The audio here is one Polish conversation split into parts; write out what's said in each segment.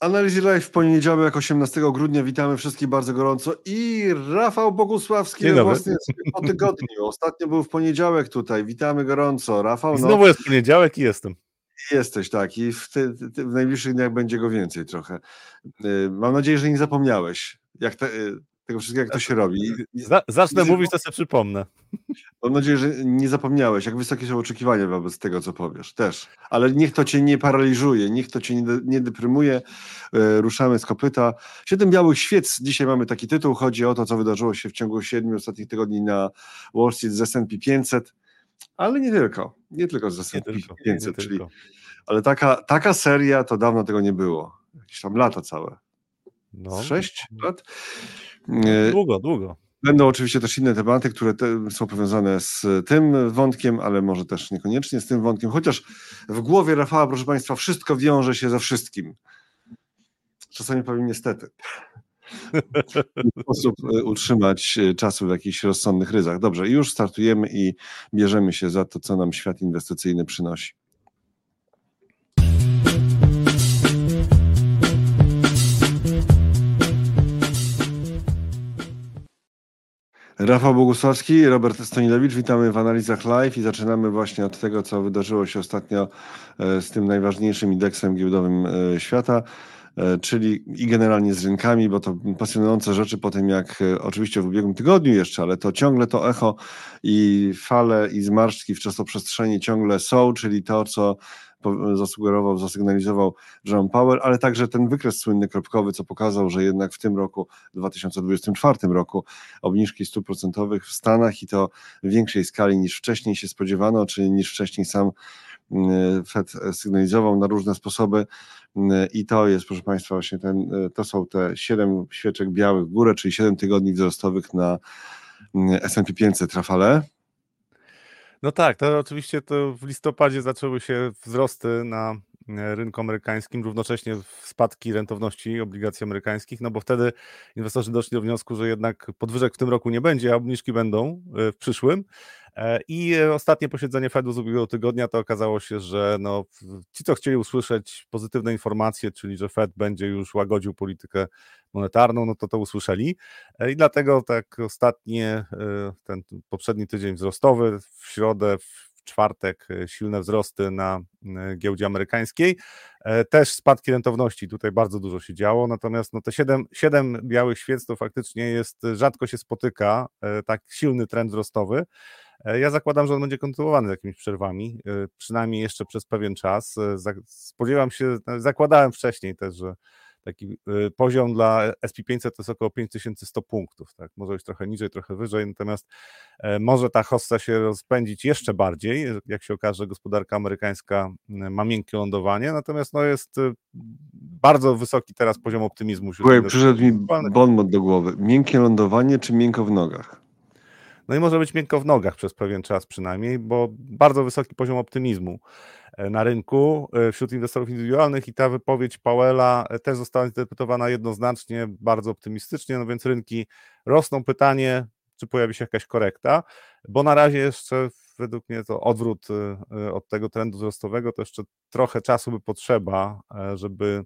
Analizy Live w poniedziałek 18 grudnia. Witamy wszystkich bardzo gorąco i Rafał Bogusławski właśnie po tygodniu. Ostatnio był w poniedziałek tutaj. Witamy gorąco. Rafał. Znowu jest poniedziałek i jestem. Jesteś, tak. I w najbliższych dniach będzie go więcej trochę. Mam nadzieję, że nie zapomniałeś tego wszystkiego, jak to się robi. Zacznę mówić, to sobie przypomnę. Mam nadzieję, że nie zapomniałeś, jak wysokie są oczekiwania wobec tego, co powiesz. Też. Ale niech to cię nie paraliżuje, niech to cię nie deprymuje. Ruszamy z kopyta. 7 białych świec. Dzisiaj mamy taki tytuł. Chodzi o to, co wydarzyło się w ciągu 7 ostatnich tygodni na Wall Street z S&P 500. Ale nie tylko. Nie tylko z S&P 500. Czyli, ale taka seria, to dawno tego nie było. Jakieś tam lata całe. No. 6 lat? Długo. Będą oczywiście też inne tematy, które są powiązane z tym wątkiem, ale może też niekoniecznie z tym wątkiem, chociaż w głowie Rafała, proszę Państwa, wszystko wiąże się ze wszystkim. Czasami powiem niestety. Sposób utrzymać czasu w jakichś rozsądnych ryzach. Dobrze, już startujemy i bierzemy się za to, co nam świat inwestycyjny przynosi. Rafał Bogusławski, Robert Stanilewicz, witamy w Analizach Live i zaczynamy właśnie od tego, co wydarzyło się ostatnio z tym najważniejszym indeksem giełdowym świata, czyli i generalnie z rynkami, bo to pasjonujące rzeczy po tym, jak oczywiście w ubiegłym tygodniu jeszcze, ale to ciągle to echo i fale i zmarszczki w czasoprzestrzeni ciągle są, czyli to, co zasugerował, zasygnalizował John Powell, ale także ten wykres słynny kropkowy, co pokazał, że jednak w tym roku, 2024 roku, obniżki stóp procentowych w Stanach i to w większej skali niż wcześniej się spodziewano, czyli niż wcześniej sam Fed sygnalizował na różne sposoby i to jest, proszę Państwa, właśnie to są te 7 świeczek białych w górę, czyli 7 tygodni wzrostowych na S&P 500, Rafale. No tak, to oczywiście to w listopadzie zaczęły się wzrosty na rynku amerykańskim, równocześnie spadki rentowności obligacji amerykańskich, no bo wtedy inwestorzy doszli do wniosku, że jednak podwyżek w tym roku nie będzie, a obniżki będą w przyszłym. I ostatnie posiedzenie Fedu z ubiegłego tygodnia to okazało się, że no, ci, co chcieli usłyszeć pozytywne informacje, czyli że Fed będzie już łagodził politykę monetarną, no to usłyszeli i dlatego tak ostatnie, ten poprzedni tydzień wzrostowy, w środę, w czwartek silne wzrosty na giełdzie amerykańskiej, też spadki rentowności, tutaj bardzo dużo się działo, natomiast no te 7 białych świec to faktycznie jest, rzadko się spotyka tak silny trend wzrostowy. Ja zakładam, że on będzie kontynuowany z jakimiś przerwami, przynajmniej jeszcze przez pewien czas. Spodziewam się, zakładałem wcześniej też, że taki poziom dla SP500 to jest około 5100 punktów, tak? Może być trochę niżej, trochę wyżej, natomiast może ta hossa się rozpędzić jeszcze bardziej, jak się okaże, że gospodarka amerykańska ma miękkie lądowanie, natomiast no jest bardzo wysoki teraz poziom optymizmu. Przyszedł mi bonmot do głowy, miękkie lądowanie czy miękko w nogach? No i może być miękko w nogach przez pewien czas przynajmniej, bo bardzo wysoki poziom optymizmu na rynku wśród inwestorów indywidualnych i ta wypowiedź Powella też została interpretowana jednoznacznie, bardzo optymistycznie, no więc rynki rosną. Pytanie, czy pojawi się jakaś korekta, bo na razie jeszcze według mnie to odwrót od tego trendu wzrostowego, to jeszcze trochę czasu by potrzeba, żeby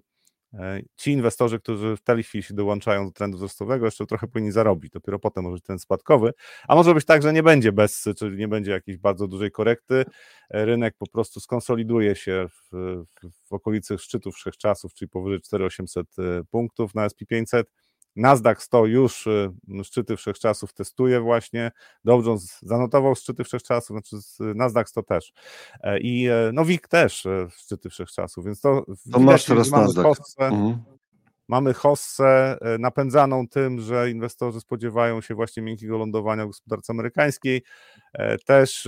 ci inwestorzy, którzy w tej chwili się dołączają do trendu wzrostowego, jeszcze trochę powinni zarobić, dopiero potem może być ten spadkowy, a może być tak, że nie będzie bessy, czyli nie będzie jakiejś bardzo dużej korekty, rynek po prostu skonsoliduje się w okolicy szczytu wszechczasów, czyli powyżej 4800 punktów na SP500, Nasdaq 100 już szczyty wszechczasów testuje właśnie, Dow Jones zanotował szczyty wszechczasów, znaczy Nasdaq 100 też i no WIG też szczyty wszechczasów, więc to masz teraz Nasdaq. Mamy hossę napędzaną tym, że inwestorzy spodziewają się właśnie miękkiego lądowania w gospodarce amerykańskiej, też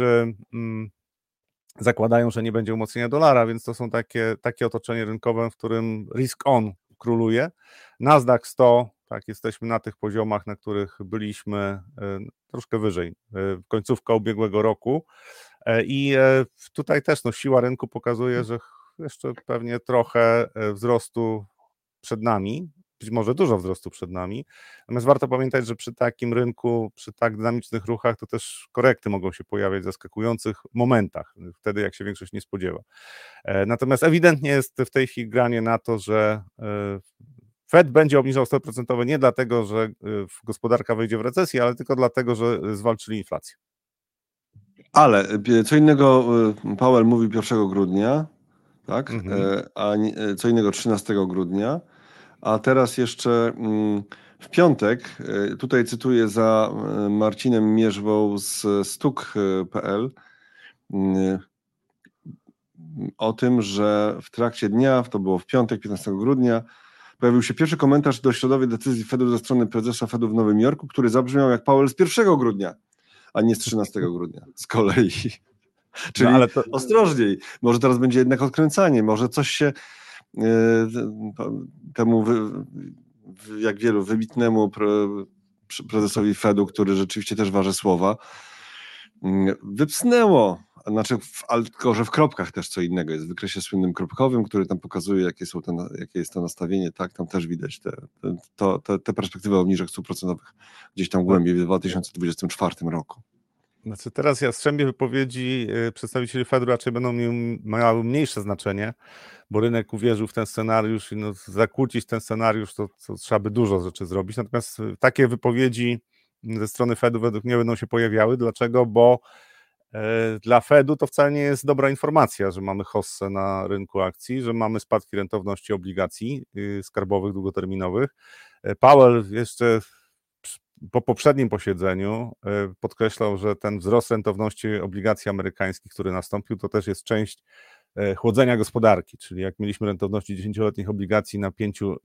zakładają, że nie będzie umocnienia dolara, więc to są takie otoczenie rynkowe, w którym risk on króluje. Nasdaq 100, tak, jesteśmy na tych poziomach, na których byliśmy troszkę wyżej, końcówka ubiegłego roku i tutaj też no, siła rynku pokazuje, że jeszcze pewnie trochę wzrostu przed nami, być może dużo wzrostu przed nami. Natomiast warto pamiętać, że przy takim rynku, przy tak dynamicznych ruchach to też korekty mogą się pojawiać w zaskakujących momentach, wtedy jak się większość nie spodziewa. Natomiast ewidentnie jest w tej chwili granie na to, że Fed będzie obniżał stopy procentowe nie dlatego, że gospodarka wejdzie w recesję, ale tylko dlatego, że zwalczyli inflację. Ale co innego Powell mówi 1 grudnia, tak? A co innego 13 grudnia, a teraz jeszcze w piątek, tutaj cytuję za Marcinem Mierzwą z stuk.pl, o tym, że w trakcie dnia, to było w piątek, 15 grudnia, pojawił się pierwszy komentarz do środowej decyzji Fedu ze strony prezesa Fedu w Nowym Jorku, który zabrzmiał jak Powell z 1 grudnia, a nie z 13 grudnia z kolei. Czyli no, ale to... ostrożniej. Może teraz będzie jednak odkręcanie, może coś się temu, jak wielu, wybitnemu prezesowi Fedu, który rzeczywiście też waży słowa, wypsnęło. Znaczy, ale tylko, że w kropkach też co innego jest, w wykresie słynnym kropkowym, który tam pokazuje, jakie jest to nastawienie, tak, tam też widać te perspektywy obniżek stóp procentowych gdzieś tam głębiej w 2024 roku. Znaczy teraz Jastrzębie wypowiedzi przedstawicieli Fedu raczej będą miały mniejsze znaczenie, bo rynek uwierzył w ten scenariusz i no, zakłócić ten scenariusz to trzeba by dużo rzeczy zrobić, natomiast takie wypowiedzi ze strony Fedu według mnie będą się pojawiały. Dlaczego? Bo dla Fedu to wcale nie jest dobra informacja, że mamy hossę na rynku akcji, że mamy spadki rentowności obligacji skarbowych, długoterminowych. Powell jeszcze po poprzednim posiedzeniu podkreślał, że ten wzrost rentowności obligacji amerykańskich, który nastąpił, to też jest część chłodzenia gospodarki, czyli jak mieliśmy rentowności 10-letnich obligacji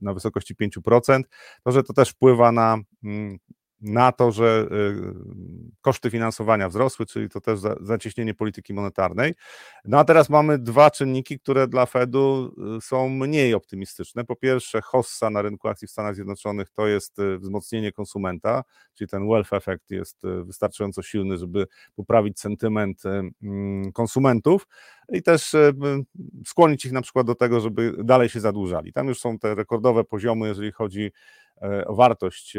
na wysokości 5%, to że to też wpływa na to, że koszty finansowania wzrosły, czyli to też zacieśnienie polityki monetarnej. No a teraz mamy dwa czynniki, które dla Fedu są mniej optymistyczne. Po pierwsze, hossa na rynku akcji w Stanach Zjednoczonych to jest wzmocnienie konsumenta, czyli ten wealth effect jest wystarczająco silny, żeby poprawić sentyment konsumentów i też skłonić ich na przykład do tego, żeby dalej się zadłużali. Tam już są te rekordowe poziomy, jeżeli chodzi o wartość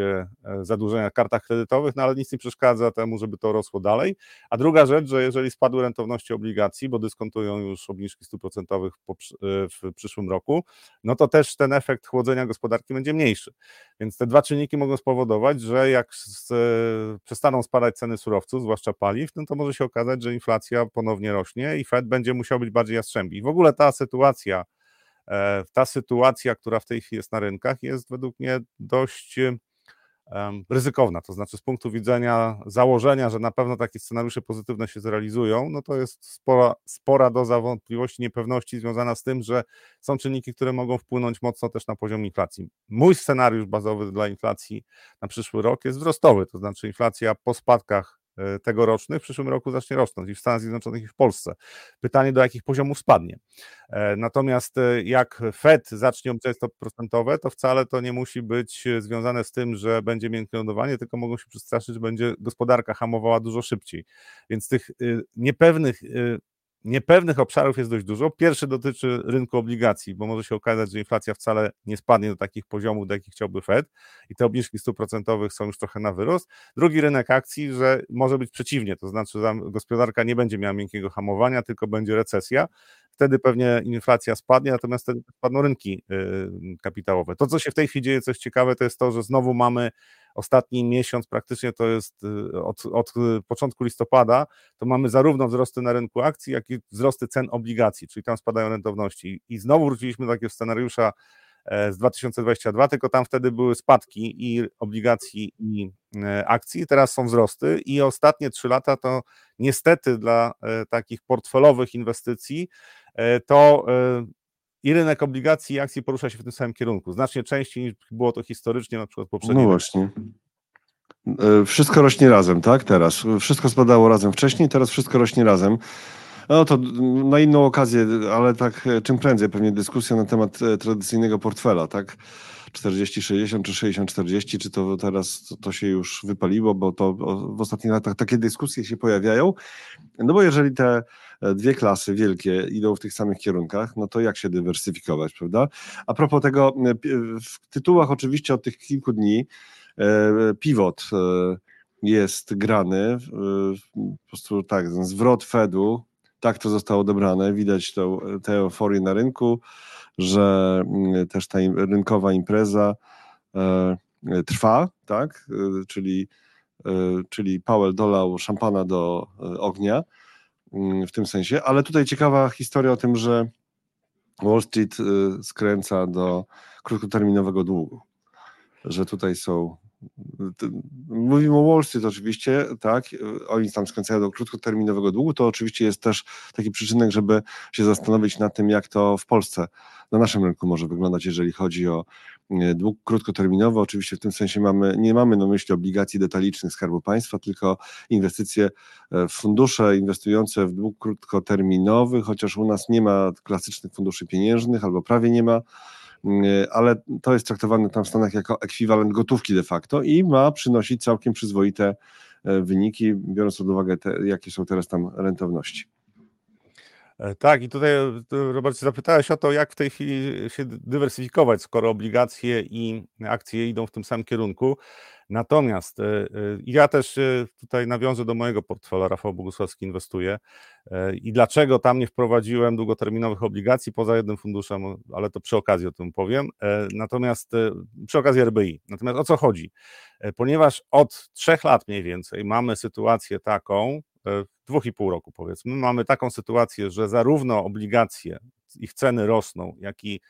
zadłużenia w kartach kredytowych, no ale nic nie przeszkadza temu, żeby to rosło dalej. A druga rzecz, że jeżeli spadły rentowności obligacji, bo dyskontują już obniżki stóp procentowych w przyszłym roku, no to też ten efekt chłodzenia gospodarki będzie mniejszy. Więc te dwa czynniki mogą spowodować, że jak przestaną spadać ceny surowców, zwłaszcza paliw, no to może się okazać, że inflacja ponownie rośnie i Fed będzie musiał być bardziej jastrzębi. I w ogóle ta sytuacja, która w tej chwili jest na rynkach, jest według mnie dość ryzykowna, to znaczy z punktu widzenia założenia, że na pewno takie scenariusze pozytywne się zrealizują, no to jest spora doza wątpliwości, niepewności związana z tym, że są czynniki, które mogą wpłynąć mocno też na poziom inflacji. Mój scenariusz bazowy dla inflacji na przyszły rok jest wzrostowy, to znaczy inflacja po spadkach tegorocznych, w przyszłym roku zacznie rosnąć i w Stanach Zjednoczonych i w Polsce. Pytanie, do jakich poziomów spadnie. Natomiast jak Fed zacznie obniżać stopy procentowe, to wcale to nie musi być związane z tym, że będzie miękkie lądowanie, tylko mogą się przestraszyć, że będzie gospodarka hamowała dużo szybciej. Więc tych niepewnych obszarów jest dość dużo. Pierwszy dotyczy rynku obligacji, bo może się okazać, że inflacja wcale nie spadnie do takich poziomów, do jakich chciałby Fed i te obniżki stóp procentowych są już trochę na wyrost. Drugi rynek akcji, że może być przeciwnie, to znaczy, że gospodarka nie będzie miała miękkiego hamowania, tylko będzie recesja. Wtedy pewnie inflacja spadnie, natomiast wtedy spadną rynki kapitałowe. To, co się w tej chwili dzieje, coś ciekawe, to jest to, że znowu mamy ostatni miesiąc, praktycznie to jest od początku listopada, to mamy zarówno wzrosty na rynku akcji, jak i wzrosty cen obligacji, czyli tam spadają rentowności. I znowu wróciliśmy do takiego scenariusza z 2022, tylko tam wtedy były spadki i obligacji, i akcji, teraz są wzrosty i ostatnie 3 lata to niestety dla takich portfelowych inwestycji to i rynek obligacji i akcji porusza się w tym samym kierunku, znacznie częściej niż było to historycznie, na przykład poprzednio. No właśnie. Wszystko rośnie razem, tak? Teraz. Wszystko spadało razem wcześniej, teraz wszystko rośnie razem. No to na inną okazję, ale tak czym prędzej pewnie dyskusja na temat tradycyjnego portfela, tak? 40-60 czy 60-40, czy to teraz to się już wypaliło, bo to w ostatnich latach takie dyskusje się pojawiają. No bo jeżeli te dwie klasy wielkie idą w tych samych kierunkach, no to jak się dywersyfikować, prawda? A propos tego, w tytułach oczywiście od tych kilku dni pivot jest grany, po prostu tak, zwrot Fedu, tak to zostało odebrane, widać tę euforię na rynku, że też ta rynkowa impreza trwa, tak? Czyli Powell dolał szampana do ognia w tym sensie, ale tutaj ciekawa historia o tym, że Wall Street skręca do krótkoterminowego długu, że tutaj są, mówimy o Wall Street oczywiście, tak, oni tam skręcają do krótkoterminowego długu, to oczywiście jest też taki przyczynek, żeby się zastanowić nad tym, jak to w Polsce, na naszym rynku może wyglądać, jeżeli chodzi o dług krótkoterminowy. Oczywiście w tym sensie nie mamy na myśli obligacji detalicznych Skarbu Państwa, tylko inwestycje w fundusze inwestujące w dług krótkoterminowy, chociaż u nas nie ma klasycznych funduszy pieniężnych albo prawie nie ma, ale to jest traktowane tam w Stanach jako ekwiwalent gotówki de facto i ma przynosić całkiem przyzwoite wyniki, biorąc pod uwagę jakie są teraz tam rentowności. Tak, i tutaj, Robert, zapytałeś o to, jak w tej chwili się dywersyfikować, skoro obligacje i akcje idą w tym samym kierunku. Natomiast ja też tutaj nawiążę do mojego portfela, Rafał Bogusławski inwestuje, i dlaczego tam nie wprowadziłem długoterminowych obligacji poza jednym funduszem, ale to przy okazji o tym powiem, natomiast przy okazji RBI. Natomiast o co chodzi? Ponieważ od 3 lat mniej więcej mamy sytuację taką, 2,5 roku powiedzmy, mamy taką sytuację, że zarówno obligacje, ich ceny rosną, jak i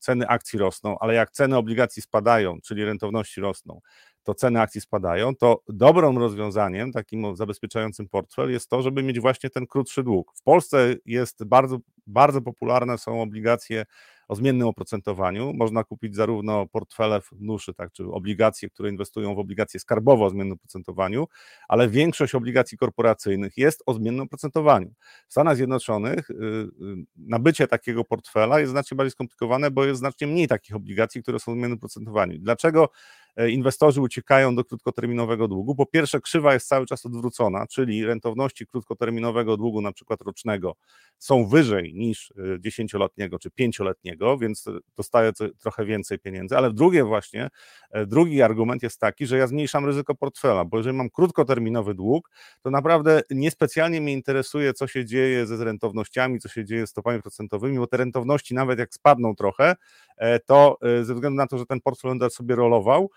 ceny akcji rosną, ale jak ceny obligacji spadają, czyli rentowności rosną, to ceny akcji spadają, to dobrym rozwiązaniem takim zabezpieczającym portfel jest to, żeby mieć właśnie ten krótszy dług. W Polsce jest bardzo, bardzo popularne są obligacje o zmiennym oprocentowaniu. Można kupić zarówno portfele funduszy, tak, czy obligacje, które inwestują w obligacje skarbowe o zmiennym oprocentowaniu, ale większość obligacji korporacyjnych jest o zmiennym oprocentowaniu. W Stanach Zjednoczonych nabycie takiego portfela jest znacznie bardziej skomplikowane, bo jest znacznie mniej takich obligacji, które są o zmiennym oprocentowaniu. Dlaczego inwestorzy uciekają do krótkoterminowego długu? Po pierwsze, krzywa jest cały czas odwrócona, czyli rentowności krótkoterminowego długu, na przykład rocznego, są wyżej niż 10-letniego czy 5-letniego, więc dostaję trochę więcej pieniędzy, ale drugi argument jest taki, że ja zmniejszam ryzyko portfela, bo jeżeli mam krótkoterminowy dług, to naprawdę niespecjalnie mnie interesuje, co się dzieje ze rentownościami, co się dzieje z stopami procentowymi, bo te rentowności nawet jak spadną trochę, to ze względu na to, że ten portfel będę sobie rolował,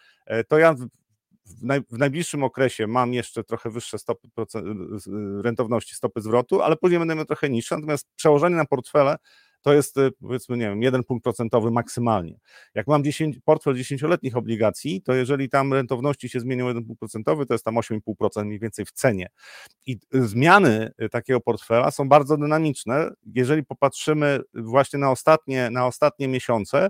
to ja w najbliższym okresie mam jeszcze trochę wyższe stopy rentowności, stopy zwrotu, ale później będę miał trochę niższe, natomiast przełożenie na portfele to jest, powiedzmy, nie wiem, 1 punkt procentowy maksymalnie. Jak mam portfel 10-letnich obligacji, to jeżeli tam rentowności się zmienią 1 punkt procentowy, to jest tam 8,5% mniej więcej w cenie. I zmiany takiego portfela są bardzo dynamiczne. Jeżeli popatrzymy właśnie na ostatnie miesiące,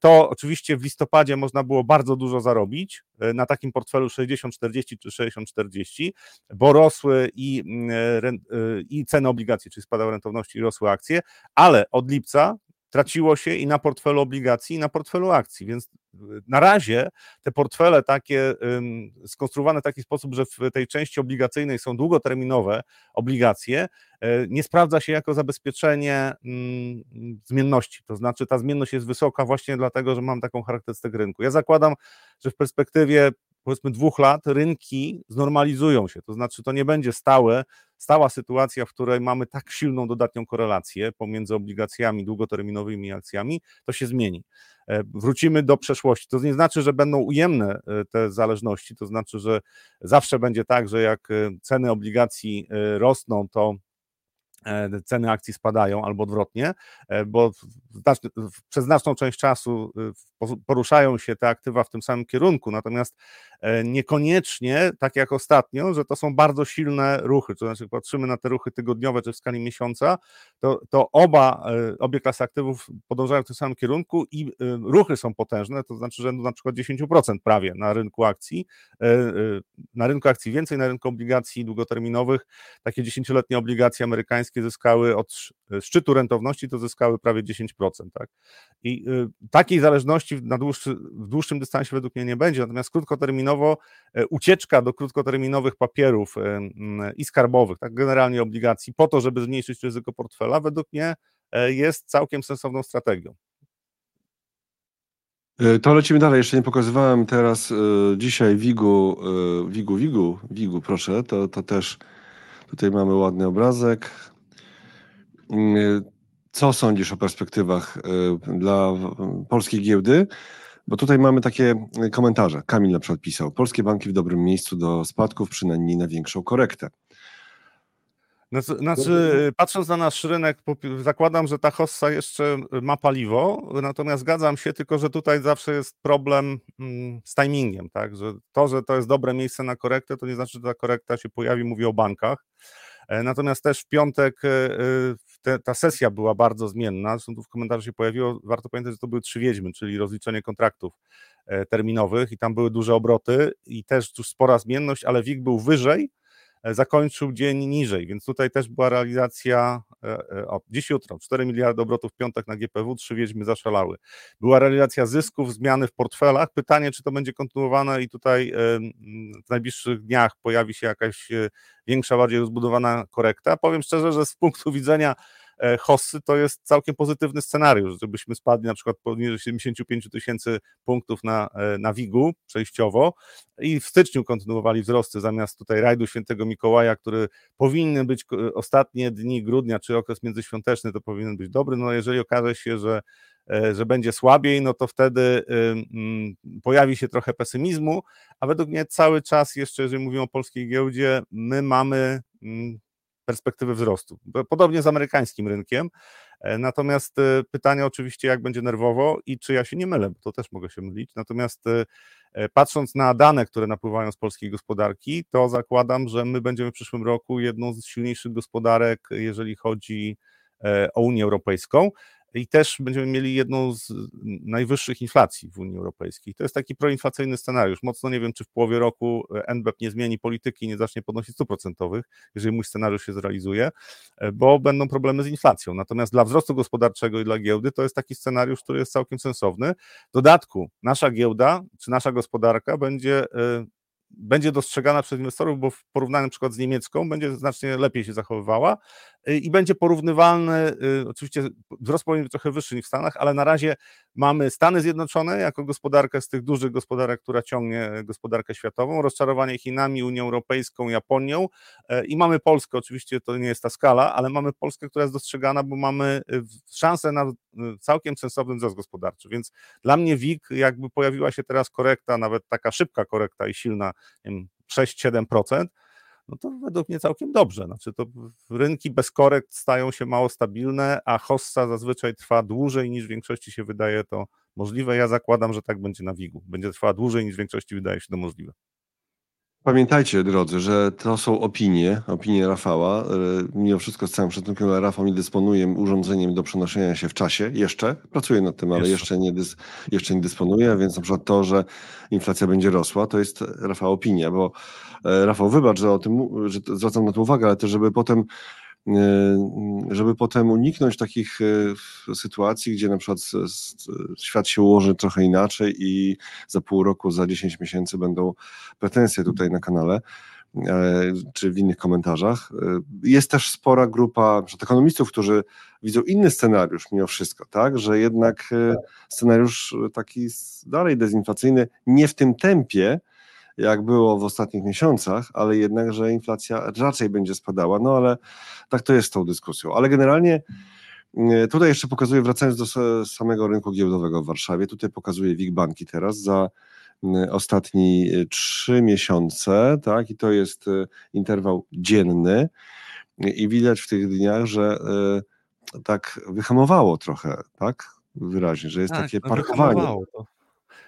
to oczywiście w listopadzie można było bardzo dużo zarobić na takim portfelu 60-40 czy 60-40, bo rosły i ceny obligacji, czyli spadały rentowności i rosły akcje, ale od lipca traciło się i na portfelu obligacji, i na portfelu akcji, więc na razie te portfele takie skonstruowane w taki sposób, że w tej części obligacyjnej są długoterminowe obligacje, nie sprawdza się jako zabezpieczenie zmienności, to znaczy ta zmienność jest wysoka właśnie dlatego, że mam taką charakterystykę rynku. Ja zakładam, że w perspektywie powiedzmy 2 lat rynki znormalizują się, to znaczy to nie będzie stała sytuacja, w której mamy tak silną dodatnią korelację pomiędzy obligacjami długoterminowymi i akcjami, to się zmieni. Wrócimy do przeszłości. To nie znaczy, że będą ujemne te zależności, to znaczy, że zawsze będzie tak, że jak ceny obligacji rosną, to ceny akcji spadają albo odwrotnie, bo przez znaczną część czasu poruszają się te aktywa w tym samym kierunku, natomiast Niekoniecznie, tak jak ostatnio, że to są bardzo silne ruchy, to znaczy patrzymy na te ruchy tygodniowe czy w skali miesiąca, to obie klasy aktywów podążają w tym samym kierunku i ruchy są potężne, to znaczy rzędu na przykład 10% prawie na rynku akcji. Na rynku akcji więcej, na rynku obligacji długoterminowych takie 10-letnie obligacje amerykańskie zyskały od szczytu rentowności, to zyskały prawie 10%. Tak? I takiej zależności w dłuższym dystansie według mnie nie będzie, natomiast krótkoterminowo ucieczka do krótkoterminowych papierów i skarbowych, tak generalnie obligacji, po to, żeby zmniejszyć ryzyko portfela, według mnie jest całkiem sensowną strategią. To lecimy dalej. Jeszcze nie pokazywałem teraz dzisiaj WIG-u, proszę, to też tutaj mamy ładny obrazek. Co sądzisz o perspektywach dla polskiej giełdy? Bo tutaj mamy takie komentarze. Kamil na przykład pisał: polskie banki w dobrym miejscu do spadków, przynajmniej na większą korektę. Znaczy, patrząc na nasz rynek, zakładam, że ta hossa jeszcze ma paliwo, natomiast zgadzam się tylko, że tutaj zawsze jest problem z timingiem, tak? Że to jest dobre miejsce na korektę, to nie znaczy, że ta korekta się pojawi, mówię o bankach. Natomiast też w piątek ta sesja była bardzo zmienna, zresztą tu w komentarzu się pojawiło, warto pamiętać, że to były 3 wiedźmy, czyli rozliczenie kontraktów terminowych i tam były duże obroty i też tu spora zmienność, ale WIG był wyżej, zakończył dzień niżej, więc tutaj też była realizacja, dziś jutro, 4 miliardy obrotów w piątek na GPW, 3 wiedźmy zaszalały. Była realizacja zysków, zmiany w portfelach, pytanie, czy to będzie kontynuowane i tutaj w najbliższych dniach pojawi się jakaś większa, bardziej rozbudowana korekta. Powiem szczerze, że z punktu widzenia hossy to jest całkiem pozytywny scenariusz, żebyśmy spadli na przykład poniżej 75 000 punktów na WIG-u przejściowo i w styczniu kontynuowali wzrosty zamiast tutaj rajdu Świętego Mikołaja, który powinny być ostatnie dni grudnia, czy okres międzyświąteczny, to powinien być dobry, no jeżeli okaże się, że będzie słabiej, no to wtedy pojawi się trochę pesymizmu, a według mnie cały czas jeszcze, jeżeli mówimy o polskiej giełdzie, my mamy perspektywy wzrostu. Podobnie z amerykańskim rynkiem, natomiast pytanie oczywiście, jak będzie nerwowo i czy ja się nie mylę, bo to też mogę się mylić, natomiast patrząc na dane, które napływają z polskiej gospodarki, to zakładam, że my będziemy w przyszłym roku jedną z silniejszych gospodarek, jeżeli chodzi o Unię Europejską i też będziemy mieli jedną z najwyższych inflacji w Unii Europejskiej. To jest taki proinflacyjny scenariusz. Mocno nie wiem, czy w połowie roku NBP nie zmieni polityki i nie zacznie podnosić stóp procentowych, jeżeli mój scenariusz się zrealizuje, bo będą problemy z inflacją. Natomiast dla wzrostu gospodarczego i dla giełdy to jest taki scenariusz, który jest całkiem sensowny. W dodatku nasza giełda, czy nasza gospodarka będzie dostrzegana przez inwestorów, bo w porównaniu na przykład z niemiecką będzie znacznie lepiej się zachowywała i będzie porównywalny, oczywiście wzrost powinien być trochę wyższy niż w Stanach, ale na razie mamy Stany Zjednoczone jako gospodarkę z tych dużych gospodarek, która ciągnie gospodarkę światową, rozczarowanie Chinami, Unią Europejską, Japonią i mamy Polskę, oczywiście to nie jest ta skala, ale mamy Polskę, która jest dostrzegana, bo mamy szansę na całkiem sensowny wzrost gospodarczy, więc dla mnie WIG, jakby pojawiła się teraz korekta, nawet taka szybka korekta i silna, 6-7%, no to według mnie całkiem dobrze. Znaczy to rynki bez korekt stają się mało stabilne, a hossa zazwyczaj trwa dłużej niż w większości się wydaje to możliwe. Ja zakładam, że tak będzie na WIG-u. Będzie trwała dłużej niż w większości wydaje się to możliwe. Pamiętajcie, drodzy, że to są opinie Rafała. Mimo wszystko z całym szacunkiem, ale Rafał nie dysponuje urządzeniem do przenoszenia się w czasie. Jeszcze pracuje nad tym, ale jeszcze nie dysponuje, więc na przykład to, że inflacja będzie rosła, to jest Rafał opinia, bo Rafał, wybacz, że o tym, że zwracam na to uwagę, ale też żeby potem uniknąć takich sytuacji, gdzie na przykład świat się ułoży trochę inaczej i za pół roku, za 10 miesięcy będą pretensje tutaj na kanale czy w innych komentarzach. Jest też spora grupa ekonomistów, którzy widzą inny scenariusz mimo wszystko, tak, że jednak scenariusz taki dalej dezinflacyjny, nie w tym tempie, jak było w ostatnich miesiącach, ale jednak, że inflacja raczej będzie spadała, no ale tak to jest z tą dyskusją. Ale generalnie tutaj jeszcze pokazuję, wracając do samego rynku giełdowego w Warszawie, tutaj pokazuję WIG Banki teraz za ostatnie 3 miesiące, tak, i to jest interwał dzienny i widać w tych dniach, że tak wyhamowało trochę, tak, wyraźnie, że jest takie parkowanie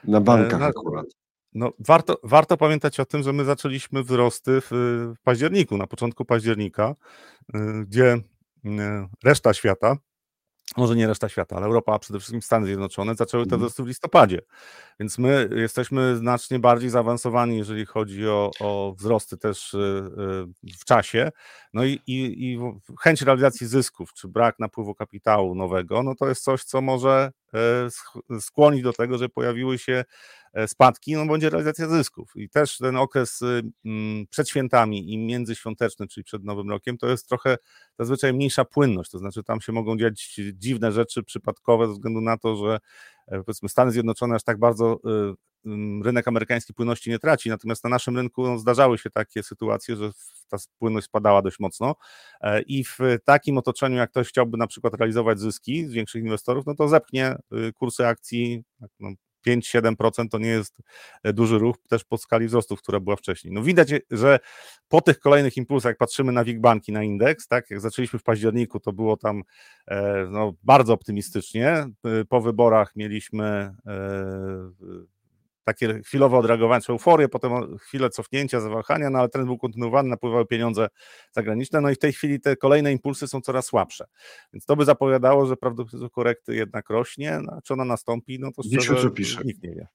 na bankach akurat. No, warto pamiętać o tym, że my zaczęliśmy wzrosty w październiku, na początku października, gdzie reszta świata, może nie reszta świata, ale Europa, a przede wszystkim Stany Zjednoczone, zaczęły te wzrosty w listopadzie. Więc my jesteśmy znacznie bardziej zaawansowani, jeżeli chodzi o wzrosty też w czasie. No i chęć realizacji zysków, czy brak napływu kapitału nowego, no to jest coś, co może skłonić do tego, że pojawiły się spadki, no będzie realizacja zysków. I też ten okres przed świętami i międzyświąteczny, czyli przed Nowym Rokiem, to jest trochę zazwyczaj mniejsza płynność, to znaczy tam się mogą dziać dziwne rzeczy przypadkowe ze względu na to, że powiedzmy Stany Zjednoczone aż tak bardzo rynek amerykański płynności nie traci, natomiast na naszym rynku zdarzały się takie sytuacje, że ta płynność spadała dość mocno i w takim otoczeniu, jak ktoś chciałby na przykład realizować zyski z większych inwestorów, no to zepchnie kursy akcji, 5-7% to nie jest duży ruch też pod skali wzrostów, która była wcześniej. No widać, że po tych kolejnych impulsach, jak patrzymy na WIG Banki, na indeks, tak, jak zaczęliśmy w październiku, to było tam bardzo optymistycznie. Po wyborach mieliśmy takie chwilowe odreagowanie, czy euforię, potem chwilę cofnięcia, zawahania, no ale trend był kontynuowany, napływały pieniądze zagraniczne, no i w tej chwili te kolejne impulsy są coraz słabsze. Więc to by zapowiadało, że prawdopodobnie korekty jednak rośnie, no, a czy ona nastąpi, no to szczerze nikt nie wie.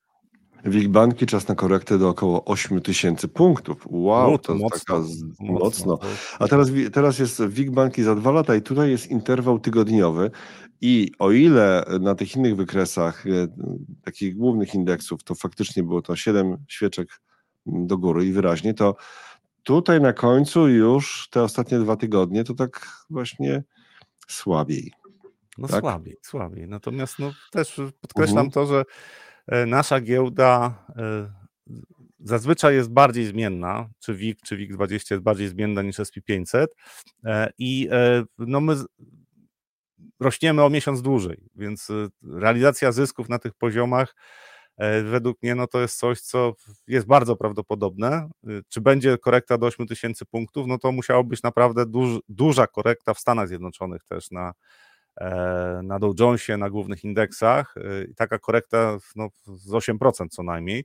WIG Banki, czas na korektę do około 8000 punktów. Wow, to mocno, taka mocno. A teraz jest WIG Banki za 2 lata i tutaj jest interwał tygodniowy i o ile na tych innych wykresach takich głównych indeksów to faktycznie było to 7 świeczek do góry i wyraźnie, to tutaj na końcu już te ostatnie 2 tygodnie to tak właśnie słabiej. No tak? słabiej. Natomiast no, też podkreślam to, że nasza giełda zazwyczaj jest bardziej zmienna, czy WIG20 jest bardziej zmienna niż S&P 500 i no my rośniemy o miesiąc dłużej, więc realizacja zysków na tych poziomach według mnie no to jest coś, co jest bardzo prawdopodobne. Czy będzie korekta do 8000 punktów, no to musiała być naprawdę duża korekta w Stanach Zjednoczonych też na Dow Jonesie, na głównych indeksach i taka korekta no, z 8% co najmniej,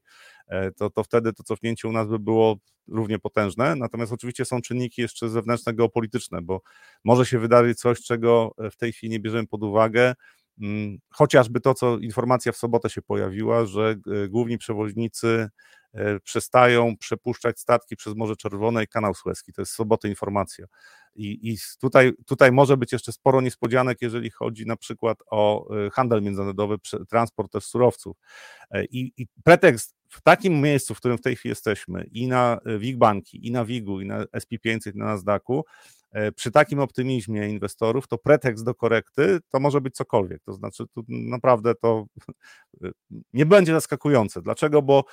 to wtedy to cofnięcie u nas by było równie potężne, natomiast oczywiście są czynniki jeszcze zewnętrzne, geopolityczne, bo może się wydarzyć coś, czego w tej chwili nie bierzemy pod uwagę, chociażby to, co informacja w sobotę się pojawiła, że główni przewoźnicy przestają przepuszczać statki przez Morze Czerwone i Kanał Sueski. To jest sobotę informacja. I tutaj może być jeszcze sporo niespodzianek, jeżeli chodzi na przykład o handel międzynarodowy, transport też surowców. I pretekst w takim miejscu, w którym w tej chwili jesteśmy i na WIG Banki, i na WIG-u, i na SP500, i na Nasdaqu, przy takim optymizmie inwestorów, to pretekst do korekty to może być cokolwiek. To znaczy, tu naprawdę to nie będzie zaskakujące. Dlaczego? Bo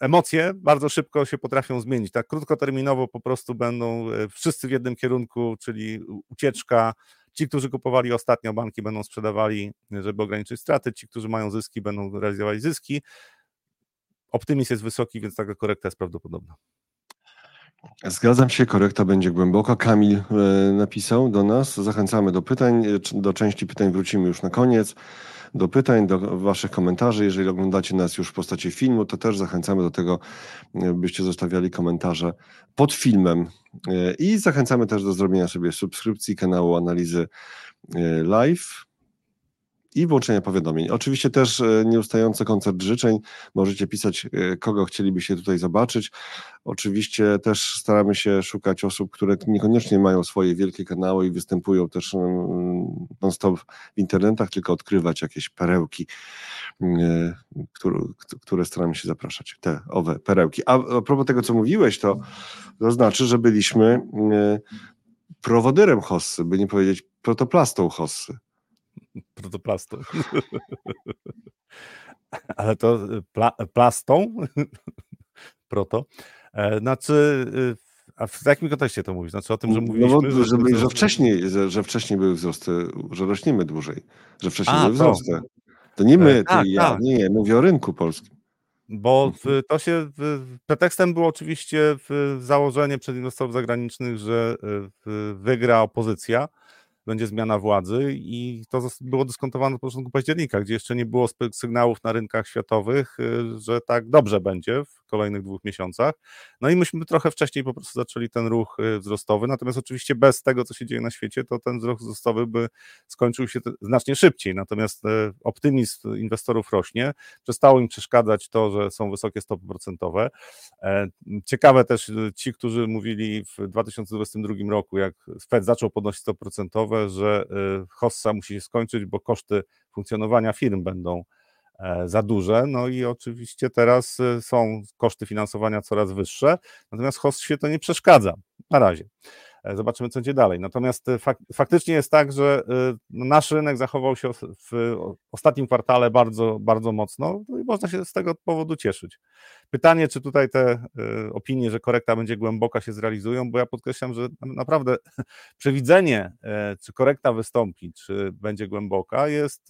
emocje bardzo szybko się potrafią zmienić. Tak krótkoterminowo po prostu będą wszyscy w jednym kierunku, czyli ucieczka. Ci, którzy kupowali ostatnio banki, będą sprzedawali, żeby ograniczyć straty. Ci, którzy mają zyski, będą realizowali zyski. Optymizm jest wysoki, więc taka korekta jest prawdopodobna. Zgadzam się, korekta będzie głęboka. Kamil napisał do nas, zachęcamy do pytań, do części pytań wrócimy już na koniec, do pytań, do waszych komentarzy, jeżeli oglądacie nas już w postaci filmu, to też zachęcamy do tego, byście zostawiali komentarze pod filmem i zachęcamy też do zrobienia sobie subskrypcji kanału Analizy Live i włączenia powiadomień. Oczywiście też nieustający koncert życzeń. Możecie pisać, kogo chcielibyście tutaj zobaczyć. Oczywiście też staramy się szukać osób, które niekoniecznie mają swoje wielkie kanały i występują też non-stop w internetach, tylko odkrywać jakieś perełki, które staramy się zapraszać. Te owe perełki. A propos tego, co mówiłeś, to znaczy, że byliśmy prowodyrem Hossy, by nie powiedzieć protoplastą Hossy. Protoplastą. Ale to plastą? Proto? Znaczy, a w jakim kontekście to mówisz? Znaczy o tym, że mówiliśmy... No, że wcześniej były wzrosty, że rośniemy dłużej, że wcześniej były wzrosty. To nie my, nie, mówię o rynku polskim. Bo to się pretekstem było oczywiście założenie przez inwestorów zagranicznych, że wygra opozycja. będzie zmiana władzy i to było dyskontowane na początku października, gdzie jeszcze nie było sygnałów na rynkach światowych, że tak dobrze będzie w kolejnych 2 miesiącach. No i myśmy trochę wcześniej po prostu zaczęli ten ruch wzrostowy, natomiast oczywiście bez tego, co się dzieje na świecie, to ten wzrost wzrostowy by skończył się znacznie szybciej, natomiast optymizm inwestorów rośnie, przestało im przeszkadzać to, że są wysokie stopy procentowe. Ciekawe też ci, którzy mówili w 2022 roku, jak Fed zaczął podnosić stopy procentowe, że hossa musi się skończyć, bo koszty funkcjonowania firm będą za duże, no i oczywiście teraz są koszty finansowania coraz wyższe, natomiast hossie się to nie przeszkadza na razie. Zobaczymy, co będzie dalej. Natomiast faktycznie jest tak, że nasz rynek zachował się w ostatnim kwartale bardzo, bardzo mocno i można się z tego powodu cieszyć. Pytanie, czy tutaj te opinie, że korekta będzie głęboka, się zrealizują, bo ja podkreślam, że naprawdę przewidzenie, czy korekta wystąpi, czy będzie głęboka, jest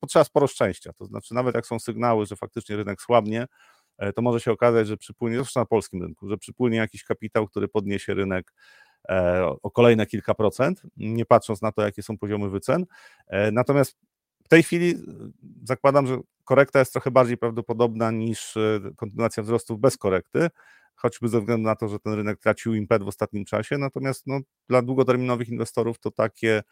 potrzeba sporo szczęścia. To znaczy nawet jak są sygnały, że faktycznie rynek słabnie, to może się okazać, że przypłynie, zwłaszcza na polskim rynku, że przypłynie jakiś kapitał, który podniesie rynek o kolejne kilka procent, nie patrząc na to, jakie są poziomy wycen. Natomiast w tej chwili zakładam, że korekta jest trochę bardziej prawdopodobna niż kontynuacja wzrostów bez korekty, choćby ze względu na to, że ten rynek tracił impet w ostatnim czasie. Natomiast dla długoterminowych inwestorów to takie